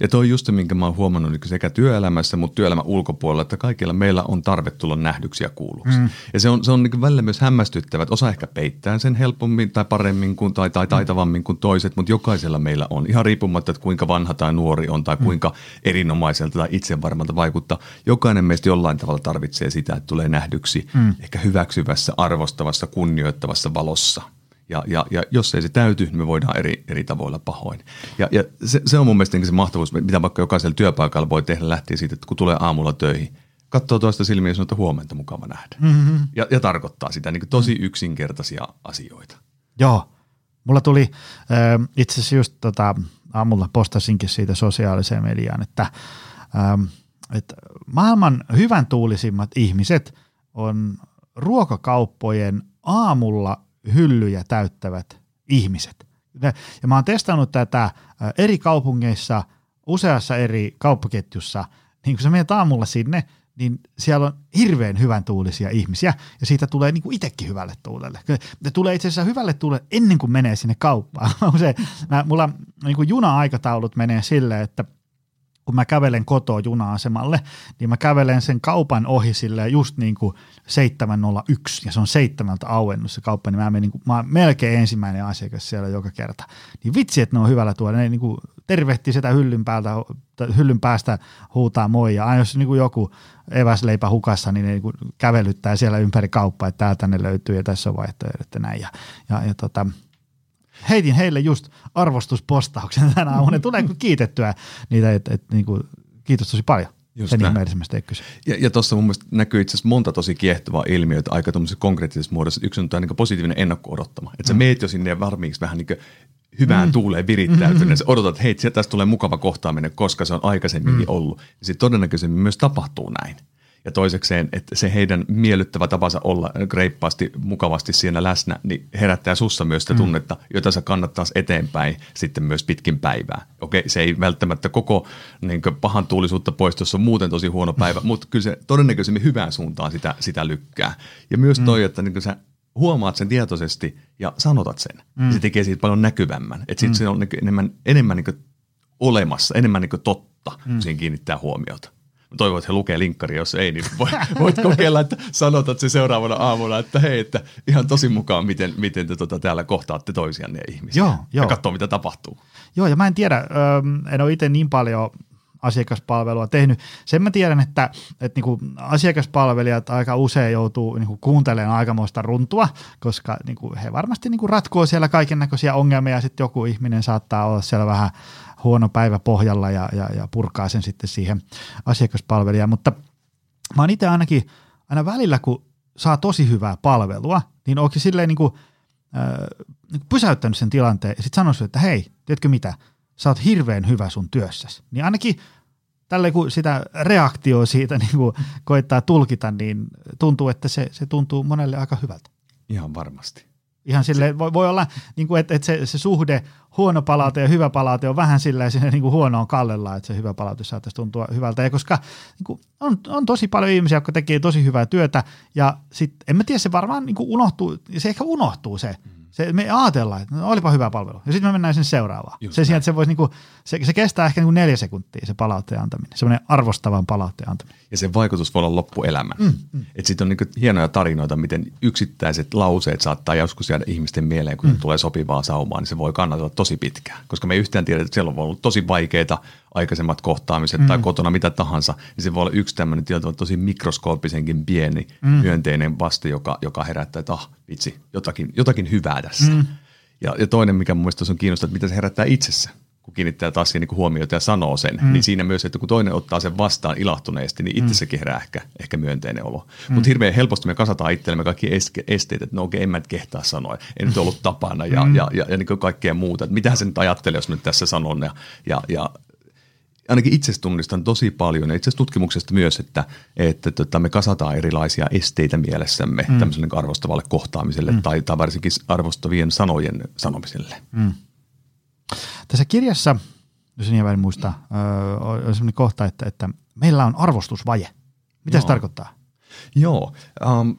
Ja toi on just se, minkä mä oon huomannut niin sekä työelämässä, mutta työelämän ulkopuolella, että kaikilla meillä on tarve tulla nähdyksi ja kuulluksi. Mm. Ja se on, se on niin välillä myös hämmästyttävä, että osa ehkä peittää sen helpommin tai paremmin kuin, tai, tai taitavammin kuin toiset, mutta jokaisella meillä on. Ihan riippumatta, että kuinka vanha tai nuori on tai kuinka mm. erinomaiselta tai itsevarmalta vaikuttaa. Jokainen meistä jollain tavalla tarvitsee sitä, että tulee nähdyksi mm. ehkä hyväksyvässä, arvostavassa, kunnioittavassa valossa. Ja, ja, ja jos ei se täyty, niin me voidaan eri, eri tavoilla pahoin. Ja, ja se, se on mun mielestä se mahtavuus, mitä vaikka jokaisella työpaikalla voi tehdä, lähtee siitä, että kun tulee aamulla töihin, katsoo toista silmiä ja sanoo, että huomenta mukava nähdä. Mm-hmm. Ja, ja tarkoittaa sitä niin kuin tosi yksinkertaisia asioita. Joo. Mulla tuli äh, itse asiassa just tota, aamulla postasinkin siitä sosiaaliseen mediaan, että, ähm, että maailman hyvän tuulisimmat ihmiset on ruokakauppojen aamulla hyllyjä täyttävät ihmiset. Ja mä oon testannut tätä eri kaupungeissa, useassa eri kauppaketjussa. Niin kun sä menet aamulla sinne, niin siellä on hirveän hyvän tuulisia ihmisiä, ja siitä tulee niin kuin itsekin hyvälle tuulelle. Ne tulee itse asiassa hyvälle tuulelle ennen kuin menee sinne kauppaan. Usein, mä, mulla niin kuin juna-aikataulut menee silleen, että kun mä kävelen kotoa juna-asemalle, niin mä kävelen sen kaupan ohi silleen just niin kuin seitsemän nolla yksi ja se on seitsemältä auennut se kauppa, niin mä, menen, mä oon melkein ensimmäinen asiakas siellä joka kerta. Niin vitsi, että ne on hyvällä tuolla, ne niin kuin tervehtii sitä hyllyn, päältä, hyllyn päästä huutaa moi ja aina jos niin kuin joku eväsleipä hukassa, niin ne niin kuin kävelyttää siellä ympäri kauppaa, että täältä ne löytyy ja tässä on vaihtoehdot ja näin ja, ja, ja tota... Heitin heille just arvostuspostauksen tänä aamuna. Tulee kiitettyä niitä, että et, niinku, kiitos tosi paljon. Just sen ihmeellisemmästä ei kyse. Ja, ja tuossa mun mielestä näkyy itse asiassa monta tosi kiehtovaa ilmiötä aika tuollaisessa konkreettisessa muodossa. Yksi on tämä niin positiivinen ennakko-odottama. Että sä mm. meet jo sinne varmiiksi vähän niin kuin hyvään mm. tuuleen virittäytyneen. Sä odotat, että hei, tästä tulee mukava kohtaaminen, koska se on aikaisemminkin mm. ollut. Ja se todennäköisemmin myös tapahtuu näin. Ja toisekseen, että se heidän miellyttävä tapansa olla reippaasti, mukavasti siinä läsnä, niin herättää sussa myös sitä tunnetta, jota sä kannattaisi eteenpäin sitten myös pitkin päivää. Okei, se ei välttämättä koko niin kuin pahan tuulisuutta poista, jos on muuten tosi huono päivä, mutta kyllä se todennäköisemmin hyvään suuntaan sitä, sitä lykkää. Ja myös toi, että niin kuin sä huomaat sen tietoisesti ja sanotat sen, mm. se tekee siitä paljon näkyvämmän. Että sitten mm. se on niin kuin enemmän, enemmän niin kuin olemassa, enemmän niin kuin totta, mm. kun siihen kiinnittää huomiota. Toivon, että he lukee linkkari, jos ei, niin voit kokeilla, että sanotat se seuraavana aamuna, että hei, että ihan tosi mukaan, miten, miten te tota, täällä kohtaatte toisianne ihmisiä. Joo, ja katsoo, mitä tapahtuu. Joo, ja mä en tiedä, öö, en ole itse niin paljon asiakaspalvelua tehnyt. Sen mä tiedän, että, että niinku asiakaspalvelijat aika usein joutuu niinku kuuntelemaan aikamoista runtua, koska niinku he varmasti niinku ratkoo siellä kaiken näköisiä ongelmia, ja sitten joku ihminen saattaa olla siellä vähän huono päivä pohjalla ja, ja, ja purkaa sen sitten siihen asiakaspalvelijaan. Mutta mä oon itse ainakin aina välillä, kun saa tosi hyvää palvelua, niin oonkin silleen niin kuin, äh, niin kuin pysäyttänyt sen tilanteen ja sitten sanoisin, että hei, tiedätkö mitä, sä oot hirveän hyvä sun työssäsi. Niin ainakin tälleen kun sitä reaktioa siitä niin kuin koittaa tulkita, niin tuntuu, että se, se tuntuu monelle aika hyvältä. Ihan varmasti. Ihan silleen, voi, voi olla, niin kuin, että, että se, se suhde, huono palaute ja hyvä palaute on vähän silleen sinne niin kuin huonoon kallellaan, että se hyvä palaute saattaisi tuntua hyvältä. Ja koska niin kuin, on, on tosi paljon ihmisiä, jotka tekee tosi hyvää työtä ja sitten, en mä tiedä, se varmaan niin kuin unohtuu, se ehkä unohtuu se. Se me ajatellaan, että no, olipa hyvä palvelu. Ja sitten me mennään sen seuraavaan. Sen sijaan, että se, voisi, niin kuin, se, se kestää ehkä niin kuin neljä sekuntia se palautteen antaminen, semmoinen arvostavan palautteen antaminen. Ja sen vaikutus voi olla loppuelämän. Mm, mm. Että sitten on niin kuin hienoja tarinoita, miten yksittäiset lauseet saattaa joskus jäädä ihmisten mieleen, kun mm. tulee sopivaa saumaa, niin se voi kannatella tosi pitkään. Koska me ei yhtään tiedä, että siellä on ollut tosi vaikeita aikaisemmat kohtaamiset mm. tai kotona mitä tahansa, niin se voi olla yksi tämmöinen tietysti tosi mikroskooppisenkin pieni mm. myönteinen vaste, joka, joka herättää, että ah, vitsi, jotakin, jotakin hyvää tässä. Mm. Ja, ja toinen, mikä mun mielestä on kiinnostaa, että mitä se herättää itsessä, kun kiinnittää taas siihen niin kuin huomiota ja sanoo sen, mm. niin siinä myös, että kun toinen ottaa sen vastaan ilahtuneesti, niin itsessäkin herää ehkä, ehkä myönteinen olo. Mm. Mutta hirveän helposti me kasataan itsellemme kaikki esteet, että no okei, okay, en mä kehtaa sanoa, en nyt ollut tapana ja, mm. ja, ja, ja niin kuin kaikkea muuta. Että mitähän se nyt ajattelee, jos nyt tässä sanon ja... ja, ja ainakin itse tunnistan tosi paljon, ja itse asiassa tutkimuksesta myös, että, että, että me kasataan erilaisia esteitä mielessämme mm. tämmöiselle niin arvostavalle kohtaamiselle mm. tai, tai varsinkin arvostavien sanojen sanomiselle. Mm. Tässä kirjassa, jos en ihan väärin muista, on sellainen kohta, että, että meillä on arvostusvaje. Mitä Joo. se tarkoittaa? Joo. Um,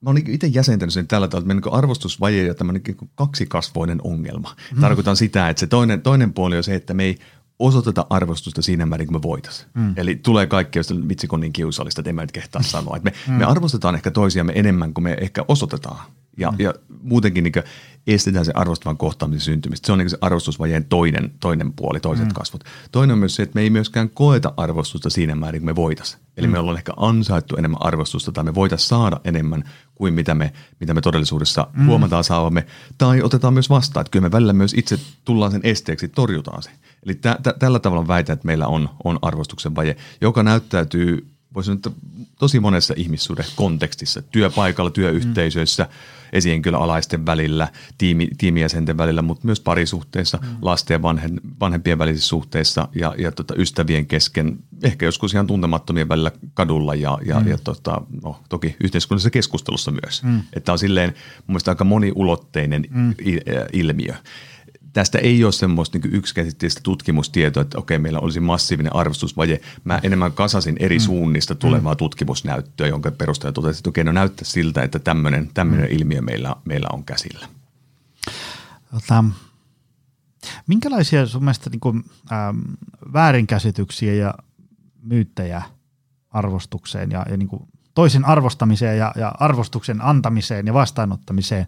Mä oon itse jäsentänyt sen tällä tavalla, että meidän niin arvostusvaje ja tämmöinen niin kaksikasvoinen ongelma. Mm. Tarkoitan sitä, että se toinen, toinen puoli on se, että me ei osoiteta arvostusta siinä määrin, kun me voitaisiin. Mm. Eli tulee kaikkea, josta vitsi kun niin kiusallista, että en mä nyt kehtaa sanoa. Me, mm. me arvostetaan ehkä toisiamme enemmän kuin me ehkä osoitetaan. Ja, mm. ja muutenkin niin kuin estetään se arvostavan kohtaamisen syntymistä. Se on niin kuin se arvostusvajeen toinen, toinen puoli, toiset mm. kasvot. Toinen on myös se, että me ei myöskään koeta arvostusta siinä määrin, kun me voitaisiin. Eli mm. me ollaan ehkä ansaittu enemmän arvostusta tai me voitaisiin saada enemmän kuin mitä me, mitä me todellisuudessa mm. huomataan saavamme. Tai otetaan myös vastaan, että kyllä me välillä myös itse tullaan sen esteeksi, torjutaan se. Eli tä, tä, tällä tavalla väitän, että meillä on, on arvostuksen vaje, joka näyttäytyy voisi sanoa, että tosi monessa ihmissuhdekontekstissa, työpaikalla, työyhteisöissä, mm. esihenkilöalaisten välillä, tiimi, tiimijäsenten välillä, mutta myös parisuhteissa, mm. lasten ja vanhen, vanhempien välisissä suhteissa ja, ja tota, ystävien kesken, ehkä joskus ihan tuntemattomien välillä kadulla ja, ja, mm. ja tota, no, toki yhteiskunnallisessa keskustelussa myös. Mm. Että on silleen mun mielestä aika moniulotteinen mm. ilmiö. Tästä ei ole semmoista niin yksikäsitteistä tutkimustietoa, että okei, meillä olisi massiivinen arvostusvaje. Mä enemmän kasasin eri mm. suunnista tulevaa mm. tutkimusnäyttöä, jonka perusteella totesin, että okei, no näyttää siltä, että tämmöinen mm. ilmiö meillä, meillä on käsillä. Ota, Minkälaisia sun mielestä niin kuin, ähm, väärinkäsityksiä ja myyttejä arvostukseen ja, ja niin kuin toisen arvostamiseen ja, ja arvostuksen antamiseen ja vastaanottamiseen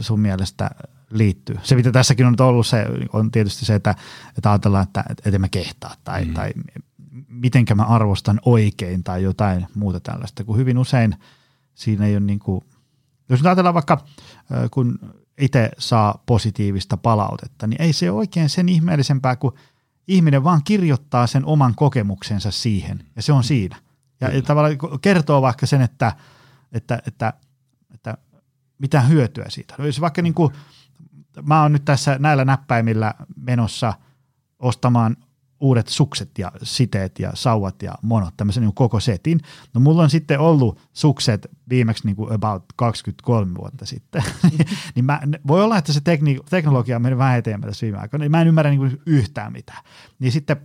sun mielestä liittyy? Se, mitä tässäkin on nyt ollut, se, on tietysti se, että, että ajatellaan, että, että en mä kehtaa tai, mm. tai mitenkä mä arvostan oikein tai jotain muuta tällaista, kun hyvin usein siinä ei ole niin kuin, jos nyt ajatellaan vaikka, kun itse saa positiivista palautetta, niin ei se oikein sen ihmeellisempää, kun ihminen vaan kirjoittaa sen oman kokemuksensa siihen, ja se on siinä. Ja, ja tavallaan kertoo vaikka sen, että, että, että, että mitä hyötyä siitä. No jos vaikka niin kuin, mä oon nyt tässä näillä näppäimillä menossa ostamaan uudet sukset ja siteet ja sauvat ja monot, tämmöisen niin koko setin. No mulla on sitten ollut sukset viimeksi niin kuin about kaksikymmentäkolme vuotta sitten. Niin mä, voi olla, että se tekni, teknologia on mennyt vähän eteenpäin tässä viime aikoina, niin mä en ymmärrä niin kuin yhtään mitään. Niin sitten,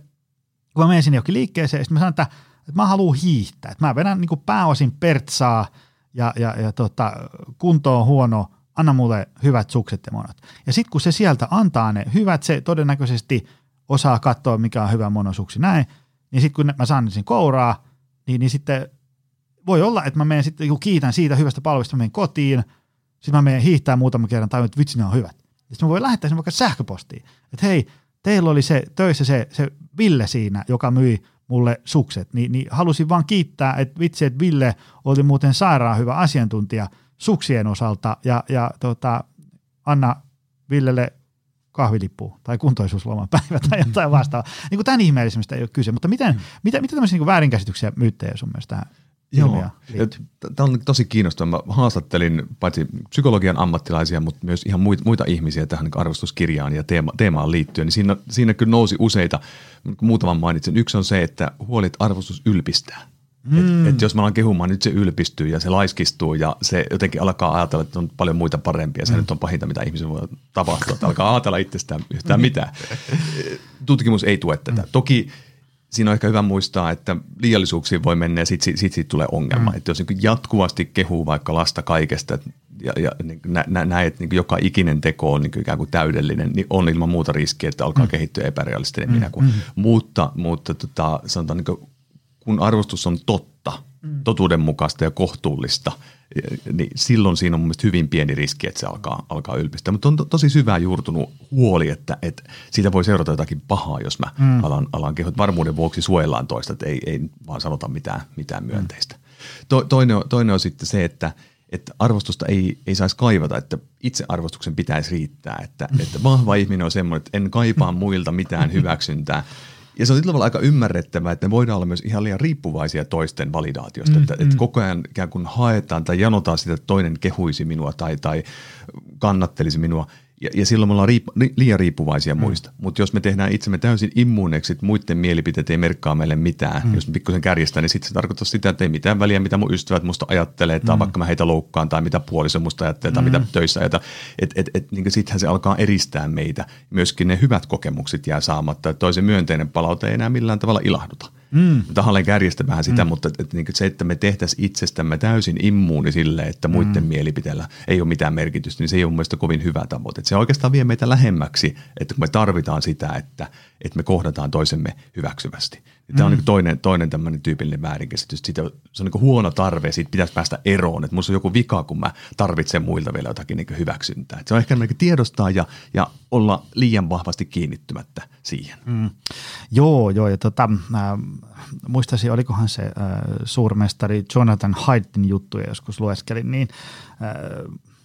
kun mä menen sinne jokin liikkeeseen, ja sitten mä sanon, että, että mä haluan hiihtää. Että mä vedän niin kuin pääosin pertsaa ja, ja, ja tota, kunto on huono, anna mulle hyvät sukset ja monot. Ja sitten kun se sieltä antaa ne hyvät, se todennäköisesti osaa katsoa, mikä on hyvä monosuksi näin, niin sitten kun mä saan sen kouraa, niin, niin sitten voi olla, että mä menen sitten, kun kiitän siitä hyvästä palvelusta, mä menen kotiin, sitten mä menen hiihtää muutaman kerran, tai että vitsi, ne on hyvät. Sitten mä voin lähettää sen vaikka sähköpostiin, että hei, teillä oli se töissä se, se Ville siinä, joka myi mulle sukset, niin, niin halusin vaan kiittää, että vitsi, että Ville oli muuten sairaan hyvä asiantuntija suksien osalta, ja, ja tota, anna Villelle kahvilippu tai kuntoisuusloman päivä tai jotain vastaavaa. Niin kuin tämän ihmeellisemmistä ei ole kyse, mutta miten, mm. mitä, mitä tämmöisiä niin väärinkäsityksiä myyttejä sun mielestä tähän ilmiöön liittyy? Tämä on tosi kiinnostavaa. Mä haastattelin paitsi psykologian ammattilaisia, mutta myös ihan muita ihmisiä tähän arvostuskirjaan ja teema, teemaan liittyen. Niin siinä, siinä kyllä nousi useita, muutaman mainitsen. Yksi on se, että huolit arvostus ylpistää. Mm. Että et jos mä alan kehumaan, niin nyt se ylpistyy ja se laiskistuu ja se jotenkin alkaa ajatella, että on paljon muita parempia. Se mm. nyt on pahinta, mitä ihmisen voi tapahtua. Että alkaa ajatella itsestään yhtään mitään. Tutkimus ei tue tätä. Mm. Toki siinä on ehkä hyvä muistaa, että liiallisuuksiin voi mennä ja sitten sit, sit, sit tulee ongelma. Mm. Että jos niin jatkuvasti kehuu vaikka lasta kaikesta ja, ja niin nä, nä, näet, että niin joka ikinen teko on niin ikään kuin täydellinen, niin on ilman muuta riski, että alkaa mm. kehittyä epärealistinen mm. minä. Mm. Mutta, mutta tota, sanotaan niin kuin, kun arvostus on totta, mm. totuudenmukaista ja kohtuullista, niin silloin siinä on mun mielestä hyvin pieni riski, että se alkaa, alkaa ylpistää. Mutta on to, tosi syvään juurtunut huoli, että, että siitä voi seurata jotakin pahaa, jos mä mm. alan, alan kehot. Varmuuden vuoksi suojellaan toista, että ei, ei vaan sanota mitään, mitään myönteistä. To, toinen, on, toinen on sitten se, että, että arvostusta ei, ei saisi kaivata, että itse arvostuksen pitäisi riittää. Että, että vahva ihminen on semmoinen, että en kaipaa muilta mitään hyväksyntää. Ja se on sillä tavalla aika ymmärrettävää, että me voidaan olla myös ihan liian riippuvaisia toisten validaatiosta, mm, että, että mm. koko ajan ikään kuin haetaan tai janotaan sitä, että toinen kehuisi minua tai, tai kannattelisi minua. Ja, ja silloin me ollaan riip, li, liian riippuvaisia mm. muista. Mutta jos me tehdään itsemme täysin immuuneksi, että muiden mielipiteet ei merkkaa meille mitään, mm. jos me pikkusen kärjestään, niin sitten se tarkoittaa sitä, että ei mitään väliä, mitä mun ystävät musta ajattelee, tai mm. vaikka mä heitä loukkaan, tai mitä puoliso musta ajattelee, tai mm. mitä töissä ajatellaan. Että et, et, niin sittenhän se alkaa eristää meitä. Myöskin ne hyvät kokemukset jää saamatta, että toisen myönteinen palaute ei enää millään tavalla ilahduta. Mm. Tahalleen kärjistä vähän sitä, mm. mutta et, et, niin se, että me tehtäisiin itsestämme täysin immuuni sille, että muiden mm. mielipiteellä ei ole mitään merkitystä, niin se ei ole mun mielestä kovin hyvä tavoite. Se oikeastaan vie meitä lähemmäksi, että me tarvitaan sitä, että, että me kohdataan toisemme hyväksyvästi. Tämä on mm. niin toinen, toinen tämmöinen tyypillinen väärinkäsitys. Siitä, se on niin huono tarve, siitä pitäisi päästä eroon. Että minussa on joku vika, kun mä tarvitsen muilta vielä jotakin niin hyväksyntää. Et se on ehkä niin tiedostaa ja, ja olla liian vahvasti kiinnittymättä siihen. Mm. Joo, joo. Ja tota, äh, muistaisin, olikohan se äh, suurmestari Jonathan Haidtin juttuja joskus lueskelin, niin äh,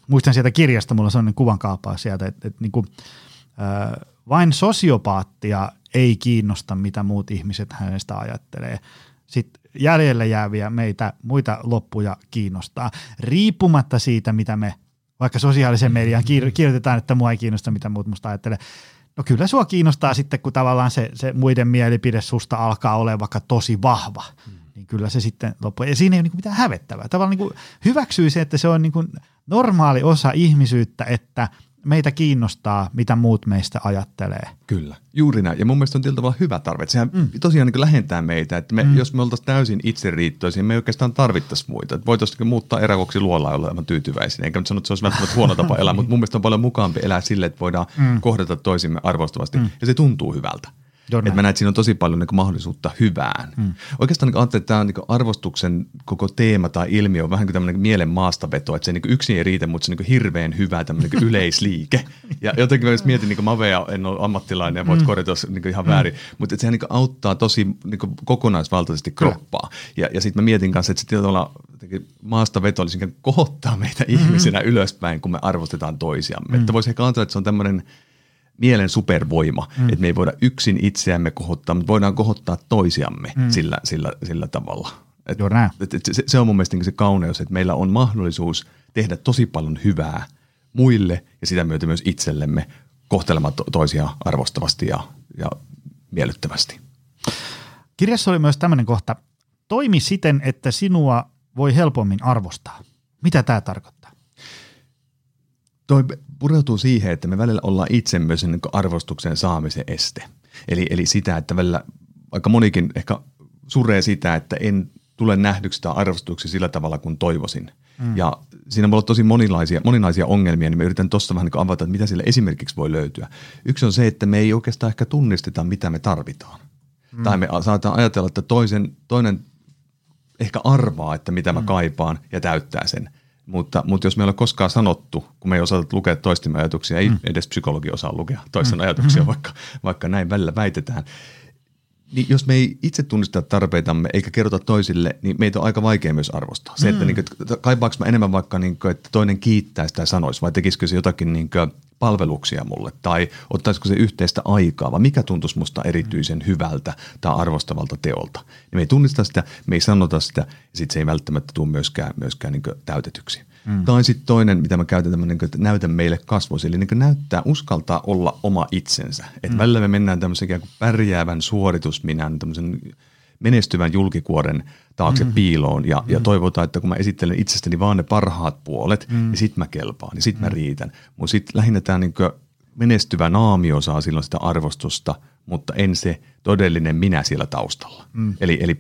muistan sieltä kirjasta, mulla on sellainen kuvankaappaa sieltä, että et, niinku, äh, vain sosiopaattia ei kiinnosta, mitä muut ihmiset hänestä ajattelee. Sitten jäljelle jääviä meitä muita loppuja kiinnostaa, riippumatta siitä, mitä me, vaikka sosiaalisen mediaan kirjoitetaan, että mua ei kiinnosta, mitä muut musta ajattelee. No kyllä sua kiinnostaa sitten, kun tavallaan se, se muiden mielipide susta alkaa olemaan vaikka tosi vahva. Mm. Niin kyllä se sitten loppuu. Ja siinä ei ole niin kuin mitään hävettävää. Tavallaan niin kuin hyväksyy se, että se on niin kuin normaali osa ihmisyyttä, että meitä kiinnostaa, mitä muut meistä ajattelee. Kyllä, juuri näin. Ja mun mielestä on tietyllä tavalla hyvä tarve. Sehän mm. tosiaan niin kuin lähentää meitä, että me, mm. jos me oltaisiin täysin itseriittoisia, me ei oikeastaan tarvittaisi muita. Voitaisiin muuttaa eräkoksi luolaa, jolla on tyytyväisiä. Enkä nyt sano, että se olisi välttämättä huono tapa elää, mutta mun mielestä on paljon mukaampi elää sille, että voidaan mm. kohdata toisimme arvostavasti. Mm. Ja se tuntuu hyvältä. Että mä näen, että siinä on tosi paljon niin kuin mahdollisuutta hyvään. Mm. Oikeastaan niin kuin ajattelin, että tämä on niin kuin arvostuksen koko teema tai ilmiö on vähän kuin tämmöinen mielen maastaveto, että se niin kuin yksin ei riitä, mutta se on niin kuin hirveän hyvä tämmöinen niin kuin yleisliike. Ja jotenkin mä mietin, niin kuin Mavea, en ole ammattilainen ja voit mm. korjata niin kuin ihan mm. väärin, mutta sehän niin kuin auttaa tosi niin kuin kokonaisvaltaisesti kroppaa. Ja, ja sitten mä mietin kanssa, että se tietyllä tavalla maastaveto olisi niin kuin kohottaa meitä mm. ihmisenä ylöspäin, kun me arvostetaan toisiamme. Mm. Että voisi ehkä antaa, että se on tämmöinen mielen supervoima, mm. että me ei voida yksin itseämme kohottaa, mutta voidaan kohottaa toisiamme mm. sillä, sillä, sillä tavalla. Et, et, et se, se on mun mielestä se kauneus, että meillä on mahdollisuus tehdä tosi paljon hyvää muille ja sitä myötä myös itsellemme kohtelemaan to- toisia arvostavasti ja, ja miellyttävästi. Kirjassa oli myös tämmöinen kohta. Toimi siten, että sinua voi helpommin arvostaa. Mitä tämä tarkoittaa? Toi pureutuu siihen, että me välillä ollaan itse myös niin kuin arvostuksen saamisen este. Eli, eli sitä, että välillä aika monikin ehkä suree sitä, että en tule nähdyksi tai arvostuksi sillä tavalla kuin toivoisin. Mm. Ja siinä voi olla tosi moninaisia, moninaisia ongelmia, niin me yritän tuossa vähän niin kuin avata, että mitä sillä esimerkiksi voi löytyä. Yksi on se, että me ei oikeastaan ehkä tunnisteta, mitä me tarvitaan. Mm. Tai me saataan ajatella, että toisen, toinen ehkä arvaa, että mitä mä mm. kaipaan ja täyttää sen. Mutta, mutta jos me ei ole koskaan sanottu, kun me ei osata lukea toisten ajatuksia, ei mm. edes psykologi osaa lukea toisten mm. ajatuksia, vaikka, vaikka näin välillä väitetään, niin jos me ei itse tunnista tarpeitamme eikä kerrota toisille, niin meitä on aika vaikea myös arvostaa. Se, että, mm. niin, että kaipaanko mä enemmän vaikka, niin, että toinen kiittäisi tai sanoisi vai tekisikö se jotakin niin, palveluksia mulle tai ottaisiko se yhteistä aikaa vai mikä tuntuisi musta erityisen hyvältä tai arvostavalta teolta. Niin me ei tunnista sitä, me ei sanota sitä ja sitten se ei välttämättä tule myöskään, myöskään niin, täytetyksi. Mm. Tai sitten toinen, mitä mä käytän tämmöinen, että näytä meille kasvoisi, eli niin kuin näyttää, uskaltaa olla oma itsensä. Että mm. välillä me mennään tämmöisen ikään kuin pärjäävän suoritusminän, tämmöisen menestyvän julkikuoren taakse mm. piiloon ja, mm. ja toivotaan, että kun mä esittelen itsestäni vaan ne parhaat puolet, mm. niin sit mä kelpaan, niin sit mm. mä riitän. Mutta sitten lähinnä tämä niin kuin menestyvä naamio saa silloin sitä arvostusta, mutta en se todellinen minä siellä taustalla. Mm. Eli, eli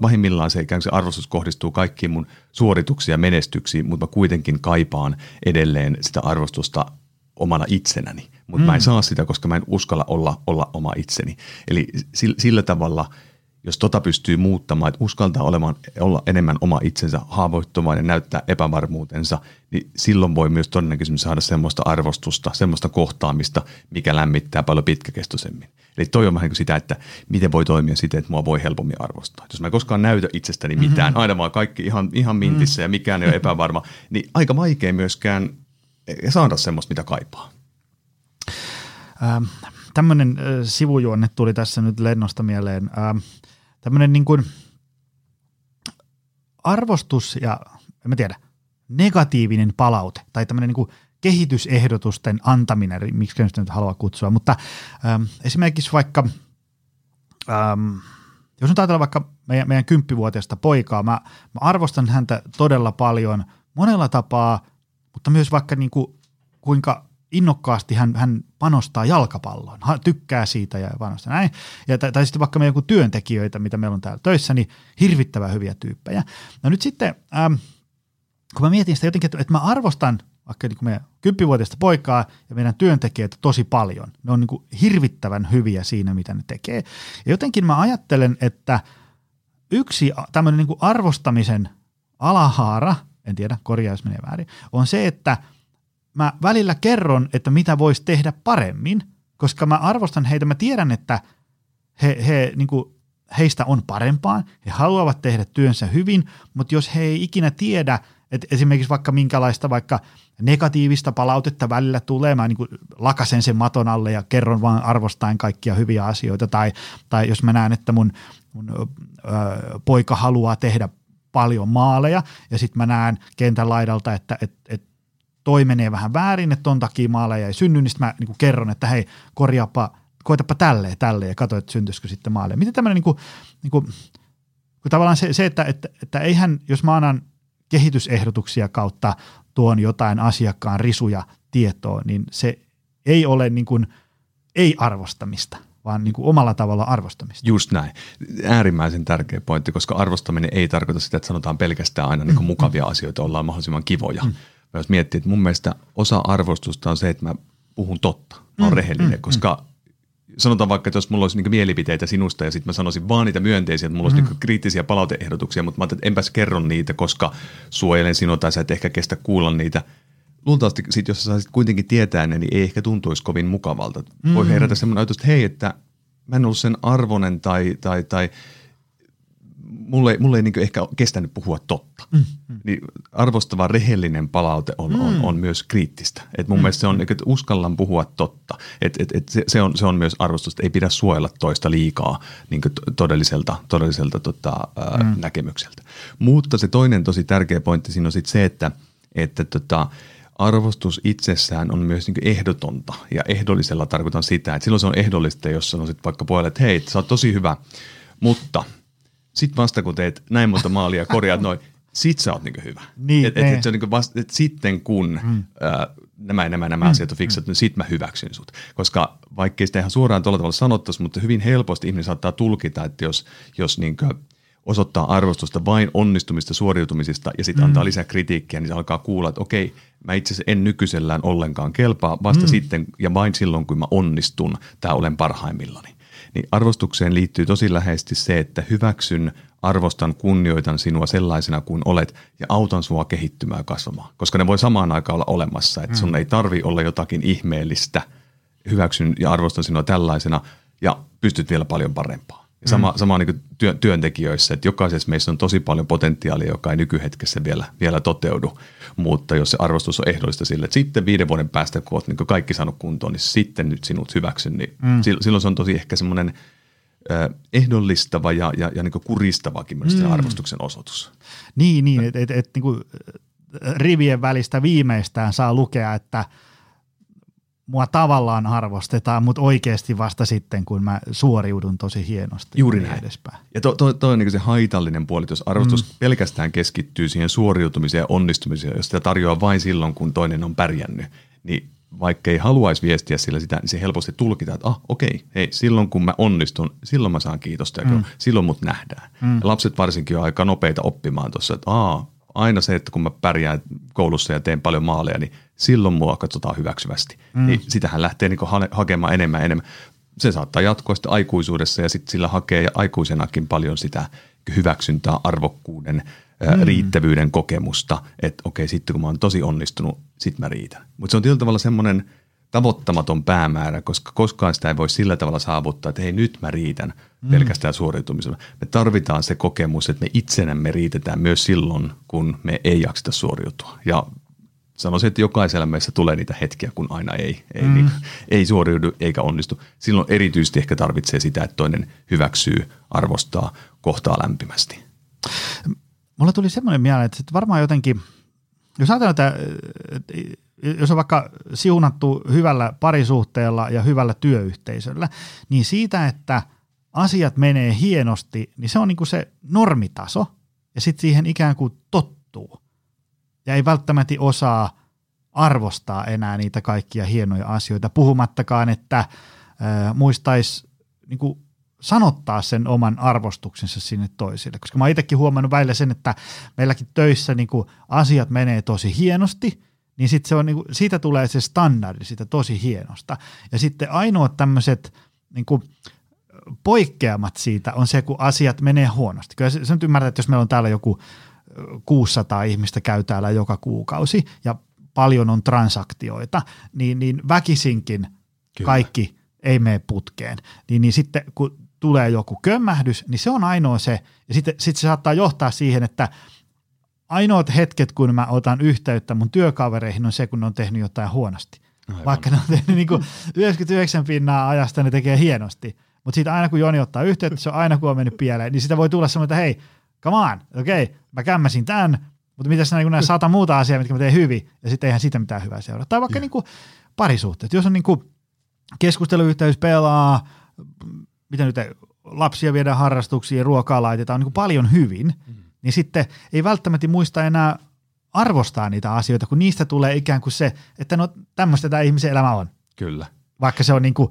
pahimmillaan se ikään kuin se arvostus kohdistuu kaikkiin mun suorituksiin ja menestyksiin, mutta mä kuitenkin kaipaan edelleen sitä arvostusta omana itsenäni. Mutta mm. mä en saa sitä, koska mä en uskalla olla, olla oma itseni. Eli sillä, sillä tavalla, jos tota pystyy muuttamaan, että uskaltaa olemaan, olla enemmän oma itsensä haavoittumaan ja näyttää epävarmuutensa, niin silloin voi myös todennäköisesti saada semmoista arvostusta, semmoista kohtaamista, mikä lämmittää paljon pitkäkestoisemmin. Eli toi on vähän kuin sitä, että miten voi toimia siten, että mua voi helpommin arvostaa. Jos mä en koskaan näytä itsestäni mitään, mm-hmm. aina vaan kaikki ihan, ihan mintissä mm-hmm. ja mikään ei ole epävarma, niin aika vaikea myöskään saada semmoista, mitä kaipaa. Ähm, tämmöinen äh, sivujuonne tuli tässä nyt lennosta mieleen. Ähm, tämmöinen niin kuin arvostus ja, en mä tiedä, negatiivinen palaute tai tämmöinen niin kuin kehitysehdotusten antaminen, miksi en sitä nyt halua kutsua, mutta ähm, esimerkiksi vaikka, ähm, jos nyt ajatellaan vaikka meidän, meidän kymppivuotiaista poikaa, mä, mä arvostan häntä todella paljon monella tapaa, mutta myös vaikka niin kuin, kuinka innokkaasti hän, hän panostaa jalkapalloon, hän tykkää siitä ja panostaa näin. Ja, tai, tai sitten vaikka meidän joku työntekijöitä, mitä meillä on täällä töissä, niin hirvittävän hyviä tyyppejä. No nyt sitten, ähm, kun mä mietin sitä jotenkin, että mä arvostan vaikka niin kuin meidän kymppivuotiaista poikaa ja meidän työntekijöitä tosi paljon. Ne on niin kuin hirvittävän hyviä siinä, mitä ne tekee. Ja jotenkin mä ajattelen, että yksi tämmöinen niin kuin arvostamisen alahaara, en tiedä, korjaus menee väärin, on se, että mä välillä kerron, että mitä voisi tehdä paremmin, koska mä arvostan heitä, mä tiedän, että he, he, niin kuin, heistä on parempaan, he haluavat tehdä työnsä hyvin, mutta jos he ei ikinä tiedä, että esimerkiksi vaikka minkälaista vaikka negatiivista palautetta välillä tulee, mä niin kuin lakasen sen maton alle ja kerron vaan arvostaen kaikkia hyviä asioita, tai, tai jos mä näen, että mun, mun ö, poika haluaa tehdä paljon maaleja, ja sitten mä näen kentän laidalta, että et, et, toi menee vähän väärin, että ton takia maaleja ei synny, niin mä niin kuin kerron, että hei, korjaapa, koetapa tälleen, tälleen ja katso, että syntyisikö sitten maaleja. Miten tämmöinen, niin kuin, niin kuin, kun tavallaan se, se että, että, että eihän, jos mä annan kehitysehdotuksia kautta tuon jotain asiakkaan risuja tietoa, niin se ei ole niin kuin ei-arvostamista, vaan niin kuin omalla tavalla arvostamista. Just näin. Äärimmäisen tärkeä pointti, koska arvostaminen ei tarkoita sitä, että sanotaan pelkästään aina niin kuin mukavia asioita, ollaan mahdollisimman kivoja. Mm. Mä jos miettii, että mun mielestä osa arvostusta on se, että mä puhun totta, mä oon mm. rehellinen, koska sanotaan vaikka, että jos mulla olisi niinku mielipiteitä sinusta ja sitten mä sanoisin vaan niitä myönteisiä, että mulla olisi mm. niinku kriittisiä palauteehdotuksia, mutta mä ajattelin, että enpäs kerro niitä, koska suojelen sinua tai sä et ehkä kestä kuulla niitä. Luultavasti sitten, jos sä saisit kuitenkin tietää ne, niin ei ehkä tuntuisi kovin mukavalta. Mm. Voi herätä semmoinen ajatus, että hei, että mä en ollut sen arvonen tai, tai, tai mulle, mulle ei niinku ehkä kestänyt puhua totta. Mm. Niin arvostava rehellinen palaute on, mm. on, on myös kriittistä. Et mun mm. mielestä se on, että uskallan puhua totta. Et, et, et se, se, on, se on myös arvostusta. Ei pidä suojella toista liikaa niin todelliselta, todelliselta tota, ää, mm. näkemykseltä. Mutta se toinen tosi tärkeä pointti siinä on sit se, että, että tota, arvostus itsessään on myös niin ehdotonta. Ja ehdollisella tarkoitan sitä, että silloin se on ehdollista, jos sanoisit vaikka puolelle, että hei, sä oot tosi hyvä, mutta sitten vasta kun teet näin monta maalia, korjaat noin, sit sä oot niinku hyvä. Niin, et, et, et se on niinku vasta, et sitten kun mm. ää, nämä nämä, nämä mm. asiat on fiksattu, niin sit mä hyväksyn sut. Koska vaikkei sitä ihan suoraan tuolla tavalla sanottaisi, mutta hyvin helposti ihminen saattaa tulkita, että jos, jos niinku osoittaa arvostusta vain onnistumista, suoriutumisista ja sitten mm. antaa lisää kritiikkiä, niin se alkaa kuulla, että okei, mä itse asiassa en nykyisellään ollenkaan kelpaa, vasta mm. sitten ja vain silloin, kun mä onnistun tai olen parhaimmillani. Niin arvostukseen liittyy tosi läheisesti se, että hyväksyn, arvostan, kunnioitan sinua sellaisena kuin olet ja autan sinua kehittymään ja kasvamaan. Koska ne voi samaan aikaan olla olemassa, että sun ei tarvi olla jotakin ihmeellistä. Hyväksyn ja arvostan sinua tällaisena ja pystyt vielä paljon parempaa. Ja sama sama niin kuin työ, työntekijöissä, että jokaisessa meissä on tosi paljon potentiaalia, joka ei nykyhetkessä vielä, vielä toteudu. Mutta jos se arvostus on ehdollista sille, että sitten viiden vuoden päästä, kun olet niin kaikki saanut kuntoon, niin sitten nyt sinut hyväksyn. Niin mm. Silloin se on tosi ehkä semmoinen ehdollistava ja, ja, ja niin kuin kuristavakin myös mm. arvostuksen osoitus. Niin, niin että et, et, niin rivien välistä viimeistään saa lukea, että mua tavallaan arvostetaan, mutta oikeasti vasta sitten, kun mä suoriudun tosi hienosti. Juuri näin. Edespäin. Ja toi to, to on niin se haitallinen puoli, jos arvostus mm. pelkästään keskittyy siihen suoriutumiseen ja onnistumiseen, jos sitä tarjoaa vain silloin, kun toinen on pärjännyt, niin vaikka ei haluaisi viestiä sillä sitä, niin se helposti tulkitaan, että ah, okei, hei, silloin kun mä onnistun, silloin mä saan kiitosta ja mm. silloin mut nähdään. Mm. Lapset varsinkin on aika nopeita oppimaan tuossa, että aah, aina se, että kun mä pärjään koulussa ja teen paljon maaleja, niin silloin mua katsotaan hyväksyvästi. Mm. Niin sitähän lähtee niinku ha- hakemaan enemmän ja enemmän. Se saattaa jatkua sitten aikuisuudessa ja sitten sillä hakee aikuisenakin paljon sitä hyväksyntää, arvokkuuden, mm. riittävyyden kokemusta. Että okei, sitten kun mä oon tosi onnistunut, sit mä riitän. Mutta se on tietyllä tavalla semmoinen tavoittamaton päämäärä, koska koskaan sitä ei voi sillä tavalla saavuttaa, että hei, nyt mä riitän mm. pelkästään suoriutumisella. Me tarvitaan se kokemus, että me itsenämme riitetään myös silloin, kun me ei jakseta suoriutua. Ja sanoisin, että jokaisella meissä tulee niitä hetkiä, kun aina ei, ei, mm. niin, ei suoriudu eikä onnistu. Silloin erityisesti ehkä tarvitsee sitä, että toinen hyväksyy, arvostaa, kohtaa lämpimästi. Mulla tuli semmoinen mieleen, että varmaan jotenkin, jos ajatellaan, että jos on vaikka siunattu hyvällä parisuhteella ja hyvällä työyhteisöllä, niin siitä, että asiat menee hienosti, niin se on niin kuin se normitaso ja sitten siihen ikään kuin tottuu. Ja ei välttämättä osaa arvostaa enää niitä kaikkia hienoja asioita, puhumattakaan, että ää, muistaisi niin kuin sanottaa sen oman arvostuksensa sinne toisille. Koska mä oon itsekin huomannut välillä sen, että meilläkin töissä niin kuin asiat menee tosi hienosti, niin sitten se on niinku, siitä tulee se standardi, siitä tosi hienosta. Ja sitten ainoa tämmöiset niinku poikkeamat siitä on se, kun asiat menee huonosti. Kyllä se, se nyt ymmärtää, että jos meillä on täällä joku kuusisataa ihmistä käy täällä joka kuukausi ja paljon on transaktioita, niin, niin väkisinkin Kyllä. kaikki ei mene putkeen. Niin, niin sitten kun tulee joku kömmähdys, niin se on ainoa se. Ja sitten sit se saattaa johtaa siihen, että ainoat hetket, kun mä otan yhteyttä mun työkavereihin, on se, kun ne on tehnyt jotain huonosti. Aivan. Vaikka ne on tehnyt niin kuin yhdeksänkymmentäyhdeksän pinnaa ajasta, ne tekee hienosti. Mutta siitä aina, kun Joni ottaa yhteyttä, se on aina, kun on mennyt pieleen, niin sitä voi tulla semmoinen, että hei, come on, okei, okay, mä kämmäsin tämän, mutta mitäs nämä, nämä sata muuta asiaa, mitkä mä tein hyvin, ja sitten eihän sitä mitään hyvää seuraa. Tai vaikka niin kuin parisuhteet. Jos on niin kuin keskusteluyhteys pelaa, mitä nyt, lapsia viedään harrastuksiin, ruokaa laitetaan niin kuin paljon hyvin, niin sitten ei välttämättä muista enää arvostaa niitä asioita, kun niistä tulee ikään kuin se, että no tämmöistä tämä ihmisen elämä on. Kyllä. Vaikka se on niin kuin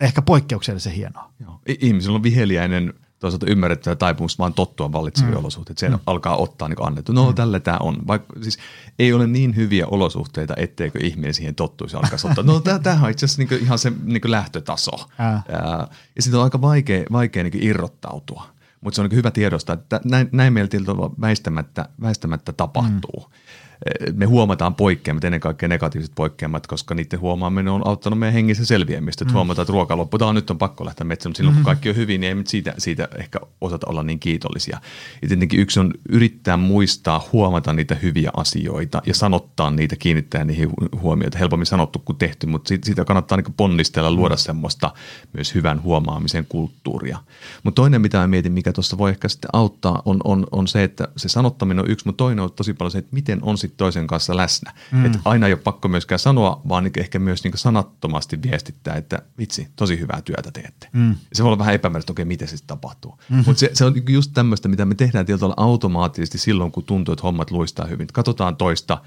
ehkä poikkeuksellisen hienoa. Joo. Ihmisillä on viheliäinen, toisaalta ymmärrettävä taipumus vaan tottua vallitsevia mm. olosuhteita. Se mm. alkaa ottaa niin kuin annettu. No mm. tällä tämä on. Vaikka, siis ei ole niin hyviä olosuhteita, etteikö ihminen siihen tottuisi ja alkaisi ottaa. No tämähän on itse asiassa niin kuin ihan se niin kuin lähtötaso. Äh. Ja siitä on aika vaikea, vaikea niin kuin irrottautua. Mutta se on niin hyvä tiedostaa, että näin, näin meillä tietyllä väistämättä, väistämättä tapahtuu. Mm. Me huomataan poikkeamat, ennen kaikkea negatiiviset poikkeamat, koska niiden huomaaminen on auttanut meidän hengissä selviämistä. Mm. Huomataan, että ruoka loppuu. Tämä nyt on pakko lähteä metsään, mutta silloin mm. kun kaikki on hyvin, niin ei siitä, siitä ehkä osata olla niin kiitollisia. Ja tietenkin yksi on yrittää muistaa huomata niitä hyviä asioita ja sanottaa niitä, kiinnittää niihin huomioita. Helpommin sanottu kuin tehty, mutta siitä kannattaa niin ponnistella, luoda semmoista myös hyvän huomaamisen kulttuuria. Mutta toinen, mitä mä mietin, mikä tuossa voi ehkä sitten auttaa, on, on, on se, että se sanottaminen on yksi, mutta toinen on tosi paljon se, että miten on sitten toisen kanssa läsnä. Mm. Että aina ei ole pakko myöskään sanoa, vaan ehkä myös niin sanattomasti viestittää, että vitsi, tosi hyvää työtä teette. Mm. Se voi olla vähän epämääräistä, okei, miten se sitten tapahtuu. Mm-hmm. Mutta se, se on just tämmöistä, mitä me tehdään tietyllä automaattisesti silloin, kun tuntuu, että hommat luistaa hyvin. Katsotaan toista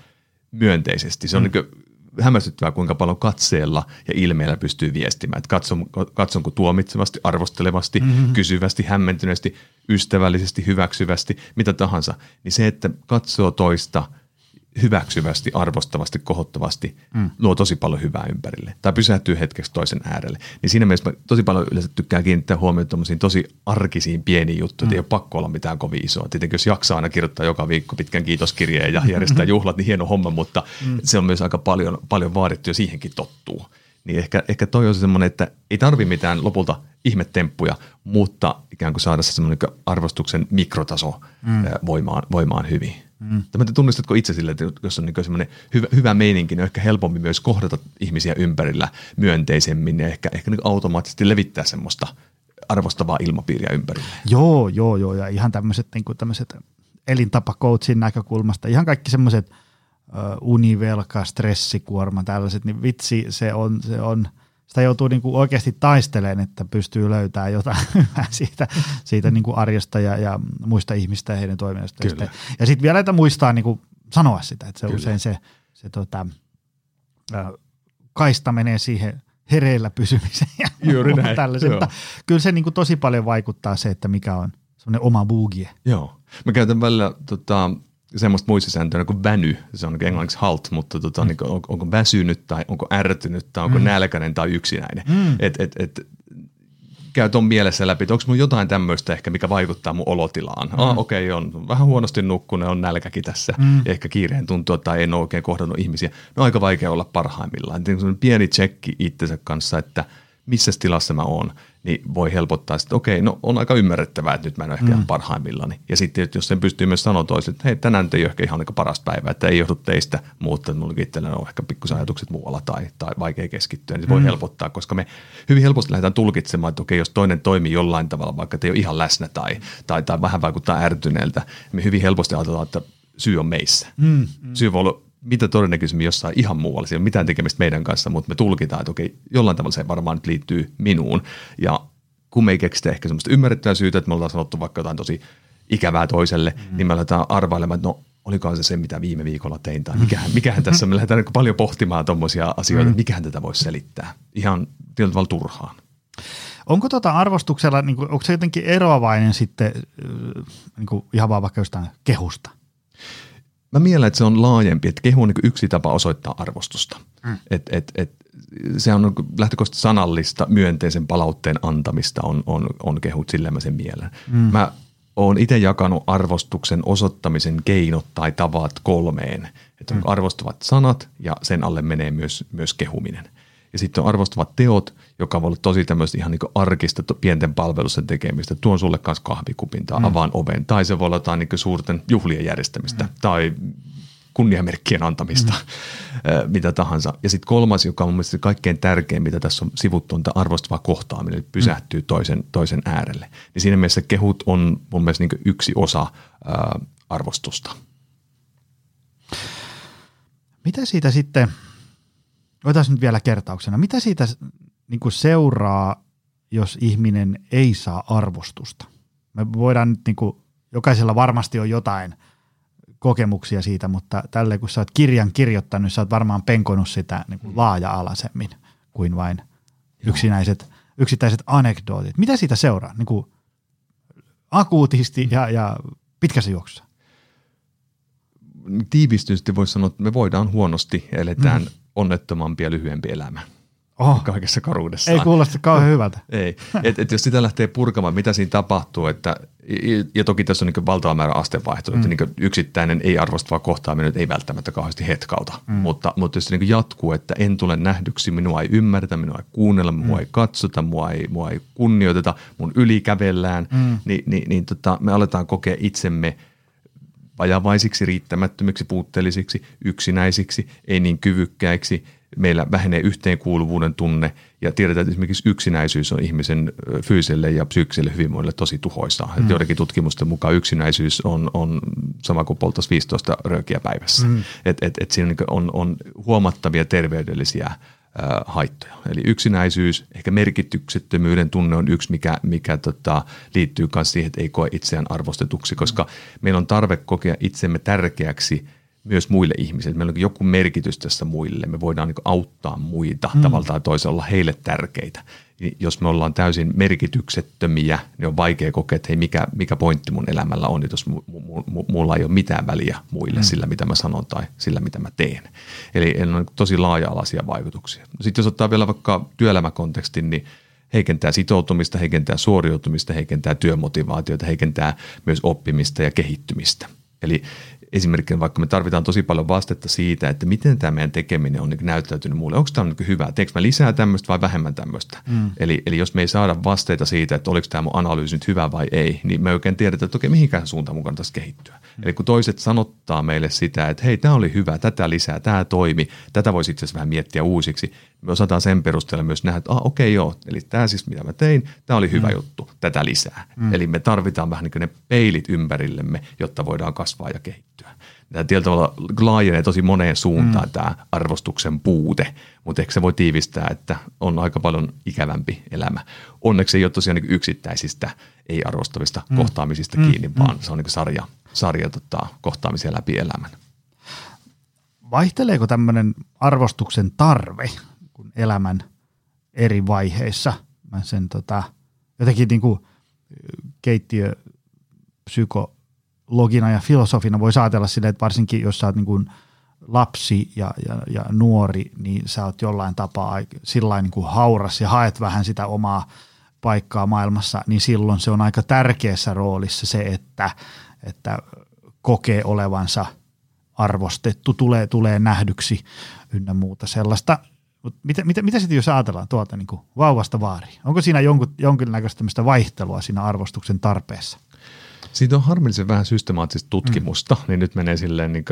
myönteisesti. Se on mm. niin kuin hämmästyttävää, kuinka paljon katseella ja ilmeellä pystyy viestimään. Että katson, katsonko tuomitsevasti, arvostelevasti, mm-hmm. kysyvästi, hämmentyneesti, ystävällisesti, hyväksyvästi, mitä tahansa. Niin se, että katsoo toista hyväksyvästi, arvostavasti, kohottavasti, mm. luo tosi paljon hyvää ympärille. Tai pysähtyy hetkeksi toisen äärelle. Niin siinä mielessä tosi paljon yleensä tykkää kiinnittää huomioon tuollaisiin tosi arkisiin pieniin juttuihin. Mm. Ei ole pakko olla mitään kovin isoa. Tietenkin jos jaksaa aina kirjoittaa joka viikko pitkän kiitoskirjeen ja järjestää juhlat, niin hieno homma, mutta mm. se on myös aika paljon, paljon vaadittu ja siihenkin tottuu. Niin ehkä, ehkä toi on semmoinen, että ei tarvitse mitään lopulta ihmetemppuja, mutta ikään kuin saada se semmoinen arvostuksen mikrotaso mm. voimaan, voimaan hyvin. Mm. Tunnistatko itse sille, että jos on niin semmoinen hyvä, hyvä meininki, niin on ehkä helpompi myös kohdata ihmisiä ympärillä myönteisemmin ja ehkä, ehkä niin automaattisesti levittää semmoista arvostavaa ilmapiiriä ympärille. Joo, joo, joo. Ja ihan tämmöiset, niin kuin tämmöiset elintapakoutsin näkökulmasta, ihan kaikki semmoiset uh, univelka, stressikuorma, tällaiset, niin vitsi, se on, se on, sitä joutuu niin kuin oikeasti taistelemaan, että pystyy löytämään jotain hyvää siitä, siitä niin kuin arjesta ja, ja muista ihmistä ja heidän toiminnasta. Kyllä. Ja sitten vielä, että muistaa niin kuin sanoa sitä, että se Kyllä. usein se, se tota, kaista menee siihen hereillä pysymiseen ja Juuri näin. Tällaisesta. Kyllä se niin kuin tosi paljon vaikuttaa se, että mikä on semmoinen oma bugie. Joo. Mä käytän välillä tota, semmoista muistisääntöä kuin väny, se on englanniksi halt, mutta tota, mm. niin, on, onko väsynyt tai onko ärtynyt tai onko mm. nälkäinen tai yksinäinen. Mm. Et, et, et, käy ton mielessä läpi, että onko mun jotain tämmöistä ehkä, mikä vaikuttaa mun olotilaan. Mm. Ah, okei, okay, on vähän huonosti nukkunut, on nälkäkin tässä, mm. ehkä kiireen tuntua tai en ole oikein kohdannut ihmisiä. No aika vaikea olla parhaimmillaan. Sellainen pieni tsekki itsensä kanssa, että missä tilassa mä oon, niin voi helpottaa sitä, että okei, no on aika ymmärrettävää, että nyt mä en ole ehkä mm. parhaimmillani. Ja sitten jos sen pystyy myös sanoa toisille, että hei, tänään nyt ei ole ehkä ihan niin parasta päivää, että ei johdu teistä, mutta mulla itselleni on ehkä pikkusen ajatukset muualla tai, tai vaikea keskittyä, niin se mm. voi helpottaa, koska me hyvin helposti lähdetään tulkitsemaan, että okei, jos toinen toimii jollain tavalla, vaikka te ei ole ihan läsnä tai, tai, tai vähän vaikuttaa ärtyneeltä, me hyvin helposti ajatellaan, että syy on meissä. Mm. Syy voi olla mitä todennäköisemmin jossain ihan muualla, siellä ei ole mitään tekemistä meidän kanssa, mutta me tulkitaan, että okei, jollain tavalla se varmaan nyt liittyy minuun. Ja kun me ei keksitä ehkä semmoista ymmärrettävää syytä, että me ollaan sanottu vaikka jotain tosi ikävää toiselle, mm-hmm. niin me aletaan arvailemaan, että no olikohan se se, mitä viime viikolla tein, tai mikähän, mikähän tässä, me lähdetään paljon pohtimaan tuommoisia asioita, mm-hmm. mikähän tätä voisi selittää. Ihan tietyllä tavalla turhaan. Onko tuota arvostuksella, niin kuin, onko se jotenkin eroavainen sitten niin kuin ihan vaan vaikka jostain kehusta? Mä mielen, että se on laajempi, että kehu on niin yksi tapa osoittaa arvostusta. Mm. Et, et, et, se on niin lähtökohtaisesti sanallista, myönteisen palautteen antamista on, on, on kehut, sillä mä sen mielen. Mm. Mä oon itse jakanut arvostuksen osoittamisen keinot tai tavat kolmeen. Että on mm. arvostavat sanat ja sen alle menee myös, myös kehuminen. Ja sitten on arvostavat teot, joka voi olla tosi tämmöistä ihan niin kuin arkista pienten palvelusten tekemistä. Tuon sulle kanssa kahvikupin tai mm. avaan oven. Tai se voi olla jotain niin kuin suurten juhlien järjestämistä mm. tai kunniamerkkien antamista, mm. mitä tahansa. Ja sitten kolmas, joka on mielestäni kaikkein tärkein, mitä tässä on sivuttu, on tämä arvostava kohtaaminen, eli pysähtyy mm. toisen, toisen äärelle. Niin siinä mielessä kehut on mun mielestä niin kuin yksi osa ää, arvostusta. Mitä siitä sitten... Otas nyt vielä kertauksena. Mitä siitä niin kuin seuraa, jos ihminen ei saa arvostusta? Me voidaan nyt, niin kuin, jokaisella varmasti on jotain kokemuksia siitä, mutta tälle kun sä oot kirjan kirjoittanut, sä oot varmaan penkonut sitä niin kuin laaja-alaisemmin kuin vain yksinäiset, yksittäiset anekdootit. Mitä siitä seuraa niin kuin akuutisti ja, ja pitkässä juoksussa? Tiivistysti voisi sanoa, että me voidaan huonosti, eletään mm. onnettomampi ja lyhyempi elämä. Oh. Kaikessa karuudessaan. Ei kuulosta kauhean hyvältä. Ei. Et, et jos sitä lähtee purkamaan, mitä siinä tapahtuu, että, ja toki tässä on niin valtava määrä astevaihtoja, mm. että niin yksittäinen ei-arvostava kohtaaminen ei välttämättä kauheasti hetkauta, mm. mutta, mutta jos se niin jatkuu, että en tule nähdyksi, minua ei ymmärretä, minua ei kuunnella, minua mm. ei katsota, minua ei, minua ei kunnioiteta, mun yli kävellään, mm. niin, niin, niin tota, me aletaan kokea itsemme vajavaisiksi, riittämättömiksi, puutteellisiksi, yksinäisiksi, ei niin kyvykkäiksi. Meillä vähenee yhteenkuuluvuuden tunne ja tiedetään, että esimerkiksi yksinäisyys on ihmisen fyysiselle ja psyykkiselle hyvinvoinnille tosi tuhoisaa. Mm. Joidenkin tutkimusten mukaan yksinäisyys on, on sama kuin polttaisi viisitoista röökiä päivässä. Mm. Et, et, et siinä on, on huomattavia terveydellisiä äh, haittoja. Eli yksinäisyys, ehkä merkityksettömyyden tunne on yksi, mikä, mikä tota, liittyy myös siihen, että ei koe itseään arvostetuksi, koska mm. meillä on tarve kokea itsemme tärkeäksi myös muille ihmisille. Meillä on joku merkitys tässä muille. Me voidaan niin kuin auttaa muita mm. tavalla tai toisella, olla heille tärkeitä. Jos me ollaan täysin merkityksettömiä, niin on vaikea kokea, että hei, mikä, mikä pointti mun elämällä on, jos mu, mu, mu, mulla ei ole mitään väliä muille mm. sillä, mitä mä sanon tai sillä, mitä mä teen. Eli ne on tosi laaja-alaisia vaikutuksia. Sitten jos ottaa vielä vaikka työelämäkontekstin, niin heikentää sitoutumista, heikentää suoriutumista, heikentää työmotivaatiota, heikentää myös oppimista ja kehittymistä. Eli esimerkiksi vaikka me tarvitaan tosi paljon vastetta siitä, että miten tämä meidän tekeminen on näyttäytynyt muulle. Onko tämä hyvä? Teekö mä lisää tämmöistä vai vähemmän tämmöistä? Mm. Eli, eli jos me ei saada vasteita siitä, että oliko tämä mun analyysi nyt hyvä vai ei, niin me oikein tiedetään, että okei, mihinkään suuntaan mun kannattaisi kehittyä. Mm. Eli kun toiset sanottaa meille sitä, että hei, tämä oli hyvä, tätä lisää, tämä toimi, tätä voisi itse asiassa vähän miettiä uusiksi. Me osataan sen perusteella myös nähdä, että ah, okei joo, eli tämä siis mitä mä tein, tämä oli hyvä mm. juttu, tätä lisää. Mm. Eli me tarvitaan vähän niin kuin ne peilit ympärillemme, jotta voidaan kasvaa ja kehittyä. Tämä tietyllä tavalla laajenee tosi moneen suuntaan mm. tämä arvostuksen puute, mutta ehkä se voi tiivistää, että on aika paljon ikävämpi elämä. Onneksi ei ole tosiaan niin yksittäisistä, ei-arvostavista mm. kohtaamisista mm. kiinni, vaan se on niin sarja, sarja tota, kohtaamisia läpi elämän. Vaihteleeko tämmöinen arvostuksen tarve kun elämän eri vaiheissa? Mä sen tota, jotenkin niin kuin keittiöpsyko logina ja filosofina voi ajatella silleen, että varsinkin jos sä oot niin kuin lapsi ja, ja, ja nuori, niin sä oot jollain tapaa sillain niin kuin hauras ja haet vähän sitä omaa paikkaa maailmassa, niin silloin se on aika tärkeässä roolissa se, että, että kokee olevansa arvostettu, tulee, tulee nähdyksi ynnä muuta sellaista. Mut mitä, mitä, mitä sitten jos ajatellaan tuolta niin kuin vauvasta vaariin? Onko siinä jonkun, jonkinnäköistä tämmöistä vaihtelua siinä arvostuksen tarpeessa? Siitä on harmillisen vähän systemaattista tutkimusta, mm. niin nyt menee silleen niin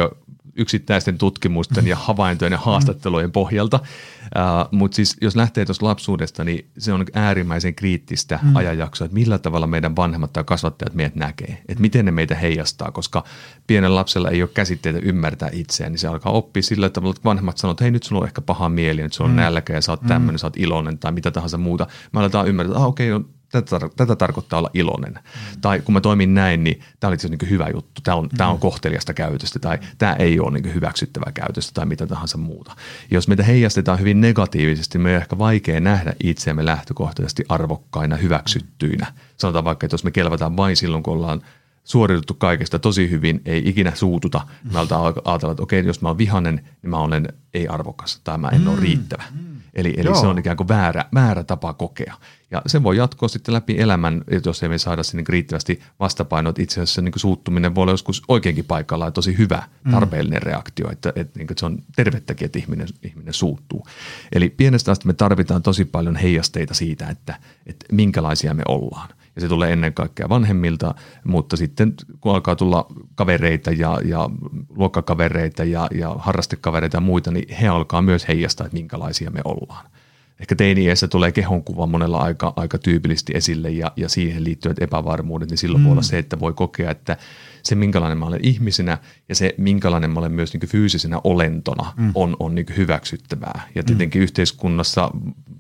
yksittäisten tutkimusten ja havaintojen ja haastattelujen pohjalta. Uh, Mutta siis jos lähtee tuossa lapsuudesta, niin se on äärimmäisen kriittistä mm. ajanjaksoa, että millä tavalla meidän vanhemmat tai kasvattajat meidät näkee. Että miten ne meitä heijastaa, koska pienen lapsella ei ole käsitteitä ymmärtää itseään, niin se alkaa oppia sillä tavalla, että vanhemmat sanoo, että hei, nyt sulla on ehkä paha mieli, nyt sulla on mm. nälkä ja sä oot tämmöinen, sä oot iloinen tai mitä tahansa muuta. Mä aletaan ymmärtää, että ah, okei, okay, Tätä, tätä tarkoittaa olla iloinen. Mm. Tai kun mä toimin näin, niin tämä oli niin hyvä juttu, tämä on, mm. on kohteliasta käytöstä tai tämä ei ole niin hyväksyttävää käytöstä tai mitä tahansa muuta. Jos meitä heijastetaan hyvin negatiivisesti, me on ehkä vaikea nähdä itseämme lähtökohtaisesti arvokkaina, hyväksyttyinä. Sanotaan vaikka, että jos me kelvataan vain silloin, kun ollaan suoriuduttu kaikesta tosi hyvin, ei ikinä suututa. Mä ajatellaan, että okei, jos mä oon vihainen, niin mä olen ei-arvokas tai mä en ole riittävä. Eli, eli se on ikään kuin väärä, väärä tapa kokea. Ja se voi jatkoa sitten läpi elämän, jos ei me saada sinne riittävästi vastapainoa. Itse asiassa niin kuin suuttuminen voi olla joskus oikeinkin paikalla ja tosi hyvä, tarpeellinen mm. reaktio. Että, että, niin kuin, että se on tervettäkin, että ihminen, ihminen suuttuu. Eli pienestä asti me tarvitaan tosi paljon heijasteita siitä, että, että minkälaisia me ollaan. Ja se tulee ennen kaikkea vanhemmilta, mutta sitten kun alkaa tulla kavereita ja, ja luokkakavereita ja, ja harrastekavereita ja muita, niin he alkaa myös heijastaa, että minkälaisia me ollaan. ehkä teini-iässä tulee kehonkuva monella aika, aika tyypillisesti esille ja, ja siihen liittyvät epävarmuudet, niin silloin mm. voi olla se, että voi kokea, että se minkälainen mä olen ihmisenä ja se minkälainen mä olen myös niin kuin fyysisenä olentona mm. on, on niin kuin hyväksyttävää. Ja tietenkin mm. yhteiskunnassa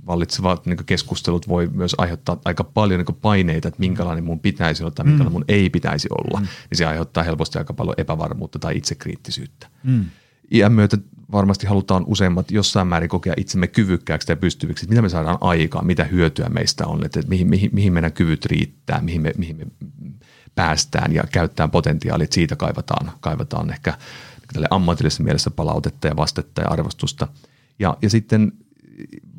vallitsevat niin kuin keskustelut voi myös aiheuttaa aika paljon niin kuin paineita, että minkälainen mun pitäisi olla tai minkälainen mun ei pitäisi olla. Mm. Niin se aiheuttaa helposti aika paljon epävarmuutta tai itsekriittisyyttä. Mm. Iän myötä varmasti halutaan useimmat jossain määrin kokea itsemme kyvykkääksi ja pystyviksi, mitä me saadaan aikaan, mitä hyötyä meistä on, että mihin, mihin, mihin meidän kyvyt riittää, mihin me, mihin me päästään ja käytetään potentiaalia, että siitä kaivataan, kaivataan ehkä tälle ammatillisessa mielessä palautetta ja vastetta ja arvostusta. Ja, ja sitten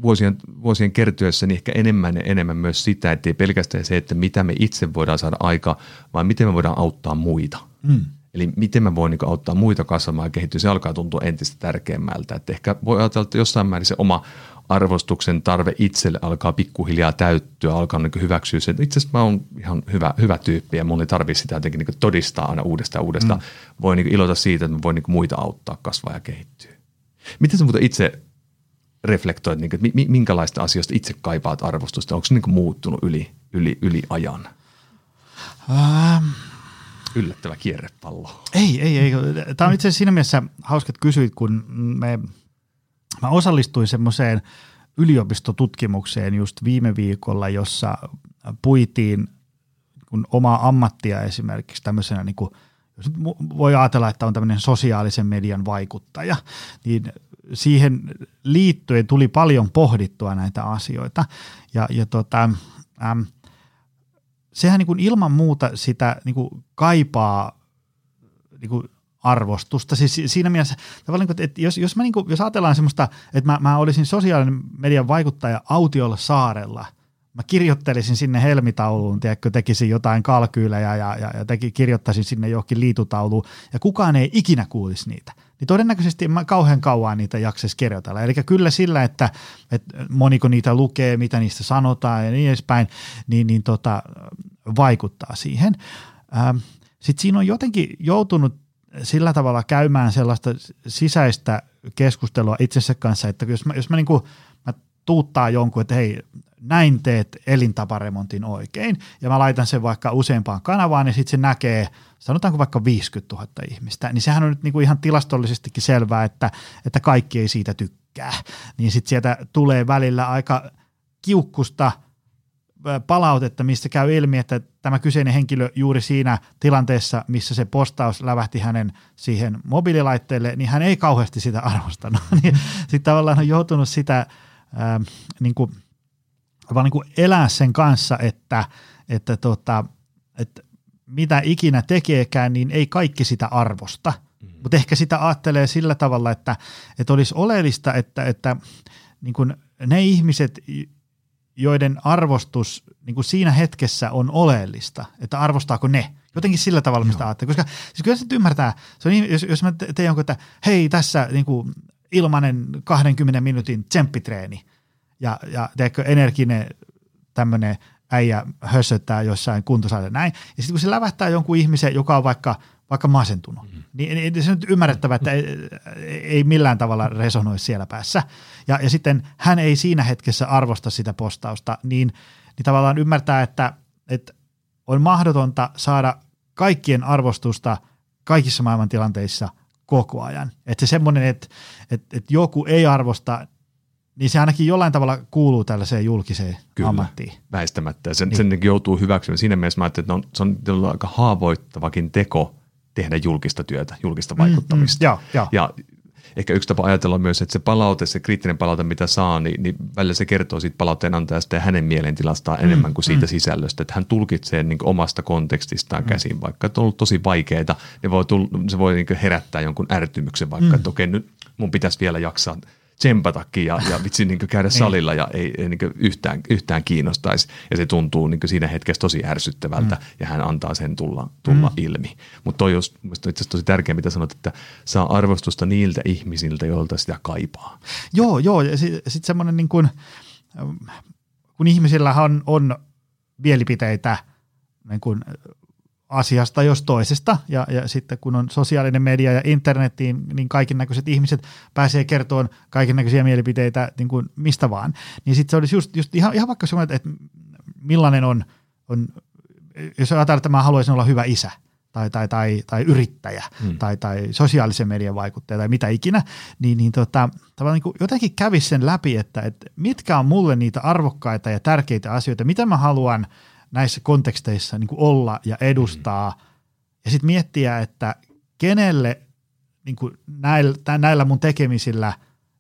vuosien, vuosien kertyessä niin ehkä enemmän ja enemmän myös sitä, että ei pelkästään se, että mitä me itse voidaan saada aikaan, vaan miten me voidaan auttaa muita. Mm. Eli miten mä voin niin kuin auttaa muita kasvamaan ja kehittyä, se alkaa tuntua entistä tärkeämmältä. Että ehkä voi ajatella, että jossain määrin se oma arvostuksen tarve itselle alkaa pikkuhiljaa täyttyä, alkaa niin kuin hyväksyä se, että itse asiassa mä oon ihan hyvä, hyvä tyyppi ja mun ei tarvitse sitä jotenkin niin kuin todistaa aina uudestaan uudestaan. Mm. Voi niin kuin iloita siitä, että mä voin niin kuin muita auttaa kasvaa ja kehittyä. Miten sä muuten itse reflektoit, niin kuin, että minkälaista asioista itse kaipaat arvostusta? Onko se niin kuin muuttunut yli, yli, yli ajan? Um. Yllättävä kierrepallo. Ei, ei, ei. Tämä on itse asiassa siinä mielessä hauska, että kysyit, kun me, mä osallistuin semmoiseen yliopistotutkimukseen just viime viikolla, jossa puitiin kun omaa ammattia esimerkiksi tämmöisenä, niin kuin, jos voi ajatella, että on tämmöinen sosiaalisen median vaikuttaja, niin siihen liittyen tuli paljon pohdittua näitä asioita ja, ja tota... Ähm, sehän niin kuin ilman muuta sitä niin kuin kaipaa niin kuin arvostusta. Siis siinä mielessä tavallaan, että jos, jos, mä niin kuin, jos ajatellaan semmoista, että mä, mä olisin sosiaalinen median vaikuttaja autiolla saarella, mä kirjoittelisin sinne helmitauluun, tiedätkö, tekisin jotain kalkyylejä ja, ja, ja teki, kirjoittaisin sinne johonkin liitutauluun ja kukaan ei ikinä kuulisi niitä. Niin todennäköisesti en mä kauhean kauan niitä jaksaisi kirjoitella. Eli kyllä sillä, että, että moniko niitä lukee, mitä niistä sanotaan ja niin edespäin, niin, niin tota, vaikuttaa siihen. Ähm, sitten siinä on jotenkin joutunut sillä tavalla käymään sellaista sisäistä keskustelua itsensä kanssa, että jos mä, jos mä, niin kuin, mä tuuttaa jonkun, että hei, näin teet elintaparemontin oikein, ja mä laitan sen vaikka useampaan kanavaan, ja sitten se näkee, sanotaanko vaikka viisikymmentätuhatta ihmistä, niin sehän on nyt niinku ihan tilastollisestikin selvää, että, että kaikki ei siitä tykkää. Niin sitten sieltä tulee välillä aika kiukkusta palautetta, mistä käy ilmi, että tämä kyseinen henkilö juuri siinä tilanteessa, missä se postaus lävähti hänen siihen mobiililaitteelle, niin hän ei kauheasti sitä arvostanut. Sitten tavallaan on joutunut sitä ää, niin kuin vaan niin kuin elää sen kanssa, että, että, tota, että mitä ikinä tekeekään, niin ei kaikki sitä arvosta. Mm. Mutta ehkä sitä ajattelee sillä tavalla, että, että olisi oleellista, että, että niin kuin ne ihmiset, joiden arvostus niin kuin siinä hetkessä on oleellista, että arvostaako ne. Jotenkin sillä tavalla, mistä ajattelee. Koska siis kyllä se ymmärtää, se on, jos, jos mä teen jonkun, että hei tässä niin kuin ilmanen kahdenkymmenen minuutin tsemppitreeni, Ja, ja teekö energinen tämmöinen äijä hössöttää jossain kuntosalilla näin. Ja sitten kun se lävähtää jonkun ihmisen, joka on vaikka, vaikka masentunut, mm-hmm. niin, niin se on nyt ymmärrettävä, että ei, ei millään tavalla resonoi siellä päässä. Ja, ja sitten hän ei siinä hetkessä arvosta sitä postausta, niin, niin tavallaan ymmärtää, että, että on mahdotonta saada kaikkien arvostusta kaikissa maailmantilanteissa koko ajan. Että se semmoinen, että, että, että joku ei arvosta, niin se ainakin jollain tavalla kuuluu tällaiseen julkiseen Kyllä, ammattiin. Väistämättä. Sen, niin. sen joutuu hyväksymään. Siinä mielessä mä ajattelin, että on, se on aika haavoittavakin teko tehdä julkista työtä, julkista vaikuttamista. Mm, mm, joo, joo. Ja ehkä yksi tapa ajatella myös, että se palaute, se kriittinen palaute, mitä saa, niin, niin välillä se kertoo siitä palautteen antajasta ja hänen mielentilastaan mm, enemmän kuin siitä mm. sisällöstä. Että hän tulkitsee niin omasta kontekstistaan mm. käsin, vaikka on ollut tosi vaikeaa. Ne voi tull, se voi niin herättää jonkun ärtymyksen vaikka, mm. että okei, nyt mun pitäisi vielä jaksaa tsempatakin ja, ja vitsi niin käydä salilla ja ei, ei niin yhtään, yhtään kiinnostaisi. Ja se tuntuu niin siinä hetkessä tosi ärsyttävältä mm. ja hän antaa sen tulla, tulla mm. ilmi. Mutta toi jos, on itse asiassa tosi tärkeää, mitä sanot, että saa arvostusta niiltä ihmisiltä, joilta sitä kaipaa. Joo, joo. Ja sitten sit semmoinen, niin kun, kun ihmisillähän on, on mielipiteitä niin kun asiasta jos toisesta, ja, ja sitten kun on sosiaalinen media ja internetiin, niin kaikennäköiset ihmiset pääsee kertoon kaikennäköisiä mielipiteitä niin kuin mistä vaan. Niin sitten se olisi just, just ihan, ihan vaikka semmoinen, että millainen on, on jos ajatellaan, että mä haluaisin olla hyvä isä, tai, tai, tai, tai yrittäjä, hmm. tai, tai sosiaalisen median vaikuttaja, tai mitä ikinä, niin, niin, tota, niin kuin jotenkin kävisi sen läpi, että, että mitkä on mulle niitä arvokkaita ja tärkeitä asioita, mitä mä haluan näissä konteksteissa niin kuin olla ja edustaa, mm. ja sitten miettiä, että kenelle niin kuin näillä, näillä mun tekemisillä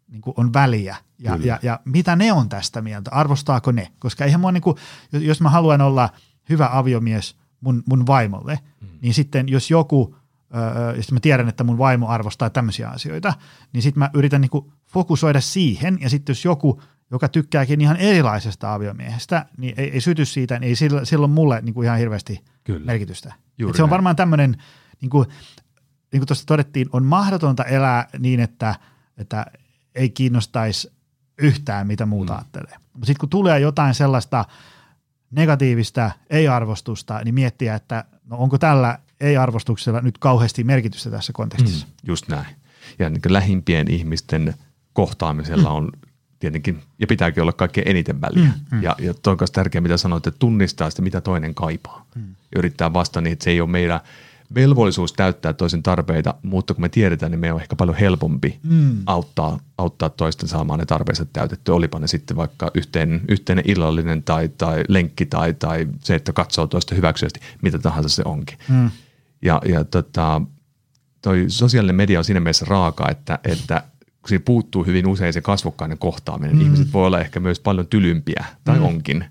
niin kuin on väliä, ja, ja, ja mitä ne on tästä mieltä, arvostaako ne, koska eihän mua, niin kuin, jos mä haluan olla hyvä aviomies mun, mun vaimolle, mm. niin sitten jos joku, äh, jos mä tiedän, että mun vaimo arvostaa tämmöisiä asioita, niin sitten mä yritän niin kuin fokusoida siihen, ja sitten jos joku joka tykkääkin ihan erilaisesta aviomiehestä, niin ei, ei syty siitä, niin ei sillä, silloin mulle niin kuin ihan hirveästi Kyllä. merkitystä. Se on varmaan tämmöinen, niin kuin, niin kuin tuossa todettiin, on mahdotonta elää niin, että, että ei kiinnostaisi yhtään, mitä muuta mm. ajattelee. Mutta sitten kun tulee jotain sellaista negatiivista ei-arvostusta, niin miettiä, että no onko tällä ei-arvostuksella nyt kauheasti merkitystä tässä kontekstissa. Mm. Just näin. Ja niin kuin lähimpien ihmisten kohtaamisella mm. on tietenkin, ja pitääkin olla kaikkein eniten väliä. Mm, mm. Ja, ja toi on myös tärkeää, mitä sanoit, että tunnistaa sitä, mitä toinen kaipaa. Mm. Ja yrittää vastata niin, että se ei ole meidän velvollisuus täyttää toisen tarpeita, mutta kun me tiedetään, niin meidän on ehkä paljon helpompi mm. auttaa, auttaa toisten saamaan ne tarpeensa täytettyä. Olipa ne sitten vaikka yhteinen, yhteinen illallinen tai, tai lenkki tai, tai se, että katsoo toista hyväksyvästi, mitä tahansa se onkin. Mm. Ja, ja tota, toi sosiaalinen media on siinä mielessä raaka, että, että kun siinä puuttuu hyvin usein se kasvokkainen kohtaaminen. Mm. Ihmiset voi olla ehkä myös paljon tylympiä, tai mm. onkin,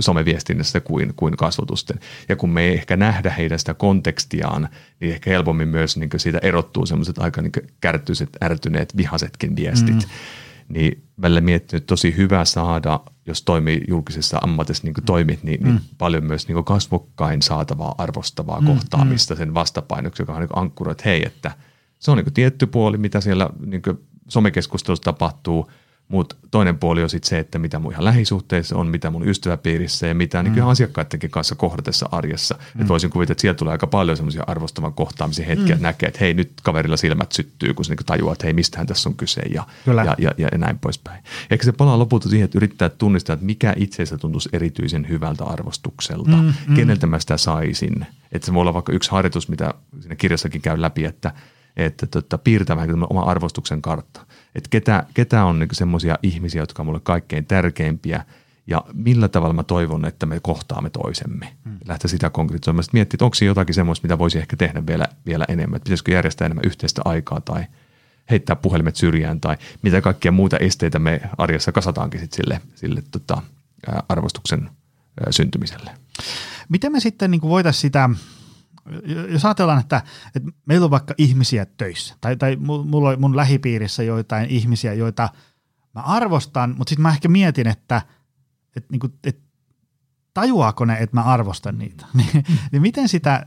someviestinnässä kuin, kuin kasvotusten. Ja kun me ei ehkä nähdä heidän sitä kontekstiaan, niin ehkä helpommin myös niin siitä erottuu sellaiset aika niin kärtyiset, ärtyneet, vihasetkin viestit. Mm. Niin välillä miettinyt, että tosi hyvä saada, jos toimii julkisessa ammatissa niin kuin toimit, niin, niin mm. paljon myös niin kasvokkain saatavaa, arvostavaa mm. kohtaamista sen vastapainoksi, joka on niin ankkuroi, että hei, että se on niin kuin tietty puoli, mitä siellä niin kuin somekeskustelussa tapahtuu, mutta toinen puoli on sitten se, että mitä mun ihan lähisuhteissa on, mitä mun ystäväpiirissä ja mitä mm. niin kuin asiakkaidenkin kanssa kohdatessa arjessa. Mm. Että voisin kuvitella, että siellä tulee aika paljon semmoisia arvostavan kohtaamisen hetkiä, mm. näkee, että hei, nyt kaverilla silmät syttyy, kun se niin kuin tajuaa, että hei, mistähän tässä on kyse ja, ja, ja, ja näin poispäin. Ehkä se palaa lopulta siihen, että yrittää tunnistaa, että mikä itseistä tuntuisi erityisen hyvältä arvostukselta, mm, mm. keneltä mä sitä saisin. Että se voi olla vaikka yksi harjoitus, mitä siinä kirjassakin käy läpi, että että tota, piirtää vähän oma arvostuksen kartta. Että ketä, ketä on niin semmoisia ihmisiä, jotka on mulle kaikkein tärkeimpiä ja millä tavalla mä toivon, että me kohtaamme toisemme. Hmm. Lähtee sitä konkretisoimaan. Sitten miettii, että onko jotakin semmoista, mitä voisi ehkä tehdä vielä, vielä enemmän. Että pitäisikö järjestää enemmän yhteistä aikaa tai heittää puhelimet syrjään tai mitä kaikkia muuta esteitä me arjessa kasataankin sit sille, sille tota, arvostuksen syntymiselle. Miten me sitten niin voitaisiin sitä... Jos ajatellaan, että, että meillä on vaikka ihmisiä töissä tai, tai mulla on mun lähipiirissä joitain ihmisiä, joita mä arvostan, mutta sitten mä ehkä mietin, että, että, että, että tajuaako ne, että mä arvostan niitä. Niin, niin miten sitä,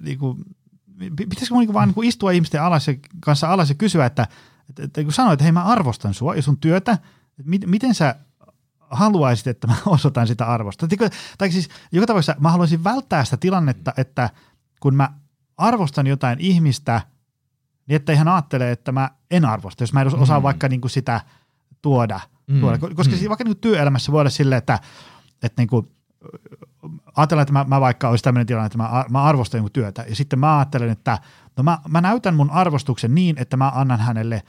niin kuin, pitäisikö mun niin vaan niin istua ihmisten alas ja, kanssa alas ja kysyä, että, että, että kun sanoit, että hei, mä arvostan sua ja sun työtä, että miten sä haluaisit, että mä osoitan sitä arvosta. Tai siis joka tapauksessa mä haluaisin välttää sitä tilannetta, että kun mä arvostan jotain ihmistä, niin ettei hän ajattele, että mä en arvosta, jos mä en osaa mm. vaikka niin kuin sitä tuoda. Mm. tuoda. Koska mm. vaikka niin kuin työelämässä voi olla silleen, että, että niin kuin, ajatellaan, että mä, mä vaikka olisi tämmöinen tilanne, että mä, mä arvostan jonkun työtä, ja sitten mä ajattelen, että no mä, mä näytän mun arvostuksen niin, että mä annan hänelle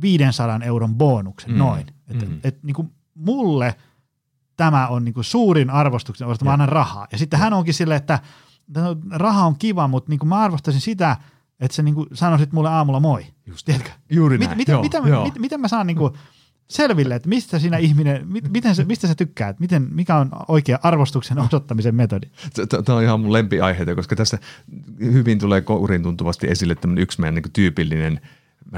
viisisataa euron bonuksen, mm. noin. Että mm. et, niin kuin mulle tämä on niin kuin suurin arvostuksen, että mä annan rahaa. Ja sitten ja. hän onkin silleen, että raha on kiva, mutta niin mä arvostaisin sitä, että sä niin sanoisit mulle aamulla moi. Just, juuri mit, näin. Mit, joo, mitä, joo. Mit, miten mä saan niin selville, että mistä sinä ihminen, mit, miten sä, mistä sä tykkäät, miten, mikä on oikea arvostuksen osoittamisen metodi? Tämä on ihan mun lempiaiheita, koska tässä hyvin tulee kouriin tuntuvasti esille tämmöinen yksi meidän niin tyypillinen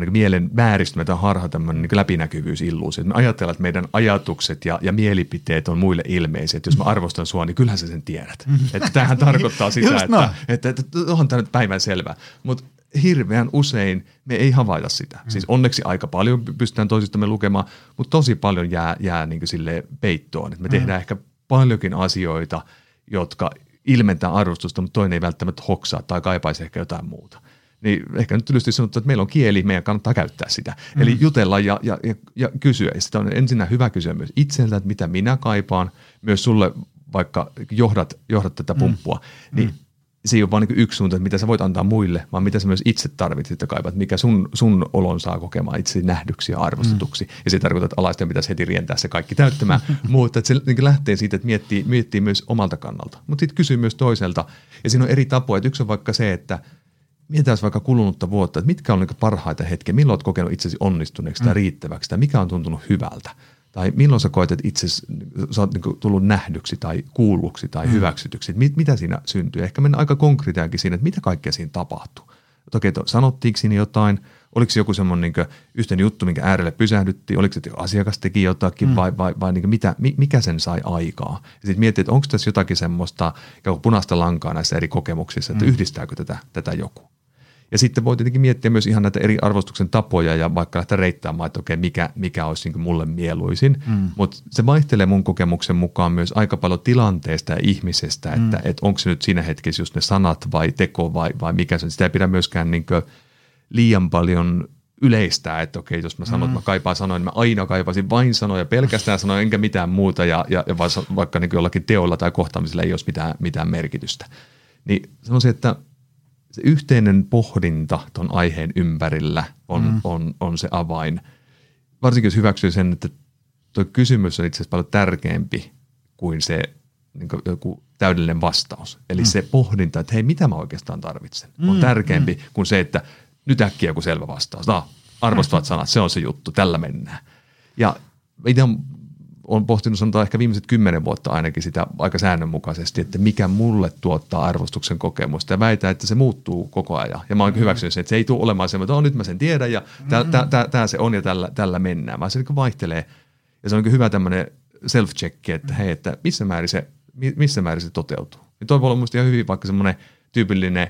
niin mielen vääristymä tai harha, tämmöinen niin läpinäkyvyysilluusio. Me ajatellaan, että meidän ajatukset ja, ja mielipiteet on muille ilmeisiä. Että jos mä arvostan sua, niin kyllähän sä sen tiedät. Mm. Että tämähän tarkoittaa sitä, että, no. että, että, että on tämä nyt päivänselvää. Mutta hirveän usein me ei havaita sitä. Mm. Siis onneksi aika paljon pystytään toisistamme lukemaan, mutta tosi paljon jää, jää niin kuin silleen peittoon. Et me mm. tehdään ehkä paljonkin asioita, jotka ilmentää arvostusta, mutta toinen ei välttämättä hoksaa tai kaipaisi ehkä jotain muuta. Niin ehkä nyt tylysti sanotaan, että meillä on kieli, meidän kannattaa käyttää sitä. Mm. Eli jutella ja, ja, ja, ja kysyä. Ja sitä on ensinnä hyvä kysyä myös itseltä, että mitä minä kaipaan. Myös sulle, vaikka johdat, johdat tätä pumppua, mm. niin mm. se ei ole vain niin yksi suunta, että mitä sä voit antaa muille, vaan mitä sä myös itse tarvitset ja kaipaat, mikä sun, sun olon saa kokemaan itse nähdyksi ja arvostetuksi. Mm. Ja se tarkoittaa, että alaisten pitäisi heti rientää se kaikki täyttämään, mutta että se niin lähtee siitä, että miettii, miettii myös omalta kannalta. Mutta sitten kysyy myös toiselta. Ja siinä on eri tapoja. Että yksi on vaikka se, että mietitään vaikka kulunutta vuotta, että mitkä on niin parhaita hetkiä, milloin olet kokenut itsesi onnistuneeksi tai riittäväksi tai mikä on tuntunut hyvältä. Tai milloin sä koet, että itse sä oot niinku tullut nähdyksi tai kuulluksi tai mm. hyväksytyksi. Mit, mitä siinä syntyy? Ehkä mennään aika konkreettiaankin siinä, että mitä kaikkea siinä tapahtuu. Toki sanottiinko siinä jotain? Oliko se joku semmoinen niinku yhteinen juttu, minkä äärelle pysähdyttiin? Oliko se, että asiakas teki jotakin mm. vai, vai, vai niinku mitä, mikä sen sai aikaa? Ja sitten miettii, että onko tässä jotakin semmoista punaista lankaa näissä eri kokemuksissa, että mm. yhdistääkö tätä, tätä joku? Ja sitten voi tietenkin miettiä myös ihan näitä eri arvostuksen tapoja ja vaikka lähteä reittaamaan, että okei, mikä, mikä olisi niin kuin mulle mieluisin. Mm. Mutta se vaihtelee mun kokemuksen mukaan myös aika paljon tilanteesta ja ihmisestä, mm. että et onko se nyt siinä hetkessä just ne sanat vai teko vai, vai mikä se on. Sitä ei pidä myöskään niin kuin liian paljon yleistää, että okei, jos mä sanon, mm. että mä kaipaan sanoja, niin mä aina kaipaisin vain sanoja, pelkästään sanoja, enkä mitään muuta ja, ja, ja vaikka niin kuin jollakin teolla tai kohtaamisella ei olisi mitään, mitään merkitystä. Niin sanoisin, että se yhteinen pohdinta tuon aiheen ympärillä on, mm. on, on se avain. Varsinkin jos hyväksyy sen, että tuo kysymys on itse asiassa paljon tärkeämpi kuin se niin kuin joku täydellinen vastaus. Eli mm. se pohdinta, että hei, mitä mä oikeastaan tarvitsen, mm. on tärkeämpi mm. kuin se, että nyt äkkiä joku selvä vastaus. Ah, arvostavat sanat, se on se juttu, tällä mennään. Ja itse olen pohtinut sanotaan ehkä viimeiset kymmenen vuotta ainakin sitä aika säännönmukaisesti, että mikä mulle tuottaa arvostuksen kokemusta ja väitän, että se muuttuu koko ajan. Ja mä oon hyväksynyt sen, että se ei tule olemaan semmoinen, että oh, nyt mä sen tiedän ja tää, tää, tää, tää se on ja tällä, tällä mennään, vaan se niin kuin vaihtelee. Ja se on niin kuin hyvä tämmöinen self-check, että hei, että missä määrin se, missä määrin se toteutuu. Ja toi voi olla musta ihan hyvin vaikka semmoinen tyypillinen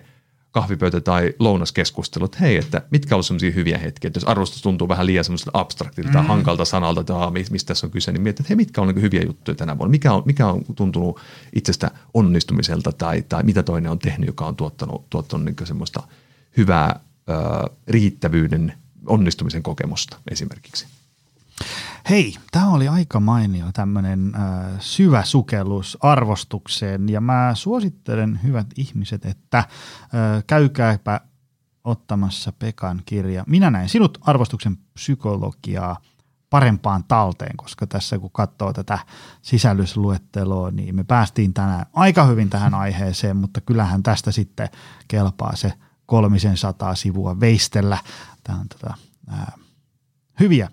kahvipöytä tai lounaskeskustelu, että hei, että mitkä on sellaisia hyviä hetkiä, että jos arvostus tuntuu vähän liian semmoiselta abstraktilta tai mm. hankalta sanalta, että aah, mistä tässä on kyse, niin mietit, että hei, mitkä on niin hyviä juttuja tänä vuonna, mikä on, mikä on tuntunut itsestä onnistumiselta tai, tai mitä toinen on tehnyt, joka on tuottanut, tuottanut niin semmoista hyvää ö, riittävyyden onnistumisen kokemusta esimerkiksi. Hei, tämä oli aika mainio tämmöinen äh, syvä sukellus arvostukseen ja mä suosittelen hyvät ihmiset, että äh, käykääpä ottamassa Pekan kirja Minä näen sinut arvostuksen psykologiaa parempaan talteen, koska tässä kun katsoo tätä sisällysluetteloa, niin me päästiin tänään aika hyvin tähän aiheeseen, mutta kyllähän tästä sitten kelpaa se kolmisen sataa sivua veistellä. Tämä on tätä, äh, hyviä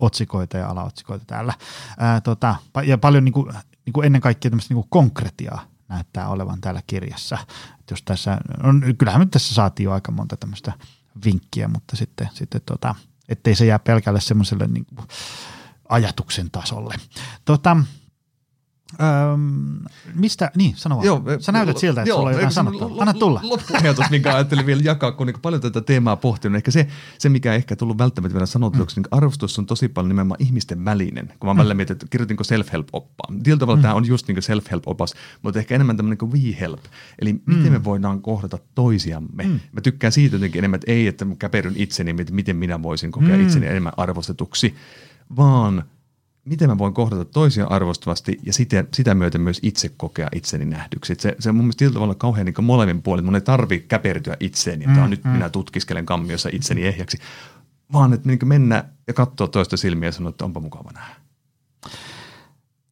otsikoita ja alaotsikoita täällä. Ää, tota, ja paljon niin kuin, niin kuin ennen kaikkea tämmöistä niin kuin konkretiaa näyttää olevan täällä kirjassa. Et jos tässä, no, kyllähän me tässä saatiin jo aika monta tämmöistä vinkkiä, mutta sitten, sitten tota, ettei se jää pelkälle semmoiselle niin kuin ajatuksen tasolle. Tota, Öm, mistä, niin sano vaan. Joo, sä näytät jo, siltä, että sulla on jotain sanottua. Anna tulla. Loppuajatus, minkä ajattelin vielä jakaa, kun niin paljon tätä teemaa pohtinut. Ehkä se, se mikä ehkä tullut välttämättä vielä sanotuksi, mm. niin arvostus on tosi paljon nimenomaan ihmisten välinen. Kun mä mm. välillä mietin, että kirjoitinko self-help-oppaa. Tietyllä tavalla mm. tämä on just niin self-help-opas, mutta ehkä enemmän tämmöinen kuin we-help. Eli mm. miten me voidaan kohdata toisiamme. Mm. Mä tykkään siitä jotenkin enemmän, että ei, että mä käperyn itseni, miten minä voisin kokea mm. itseni enemmän arvostetuksi, vaan miten mä voin kohdata toisia arvostavasti ja sitä, sitä myöten myös itse kokea itseni nähdyksi. Se, se on mun mielestä sillä tavalla kauhean niin molemmin puolin. Mun ei tarvi käpertyä itseeni, että mm, nyt mm. minä tutkiskelen kammiossa itseni ehjäksi, vaan että niin mennä ja katsoa toista silmiä ja sanoa, että onpa mukava nähdä.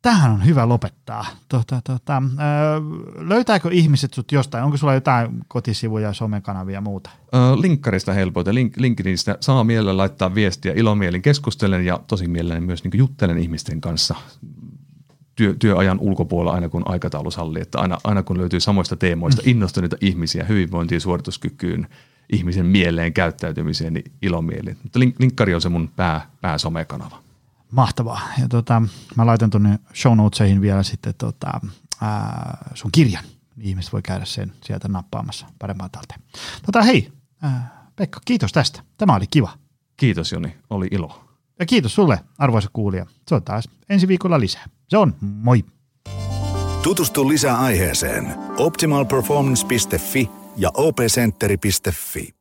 Tähän on hyvä lopettaa. Tota, tota, öö, löytääkö ihmiset sut jostain? Onko sulla jotain kotisivuja, somekanavia ja muuta? Öö, linkkarista helpoita. Link, LinkedInistä saa mielellä laittaa viestiä. Ilomielin keskustelen ja tosi mielelläni myös niin juttelen ihmisten kanssa työ, työajan ulkopuolella aina kun aikataulu sallii. Että aina, aina kun löytyy samoista teemoista innostuneita ihmisiä hyvinvointiin, suorituskykyyn, ihmisen mieleen, käyttäytymiseen, niin ilomielin. Mutta link, linkkari on se mun pää, pääsomekanava. Mahtavaa. Ja tota, mä laitan tuonne show notesihin vielä sitten tota, ää, sun kirjan. Ihmiset voi käydä sen sieltä nappaamassa parempaan talteen. Tota, hei, ää, Pekka, kiitos tästä. Tämä oli kiva. Kiitos Joni, oli ilo. Ja kiitos sulle, arvoisa kuulija. Se on taas ensi viikolla lisää. Se on, moi. Tutustu lisää aiheeseen optimal performance piste fi ja o p center piste fi.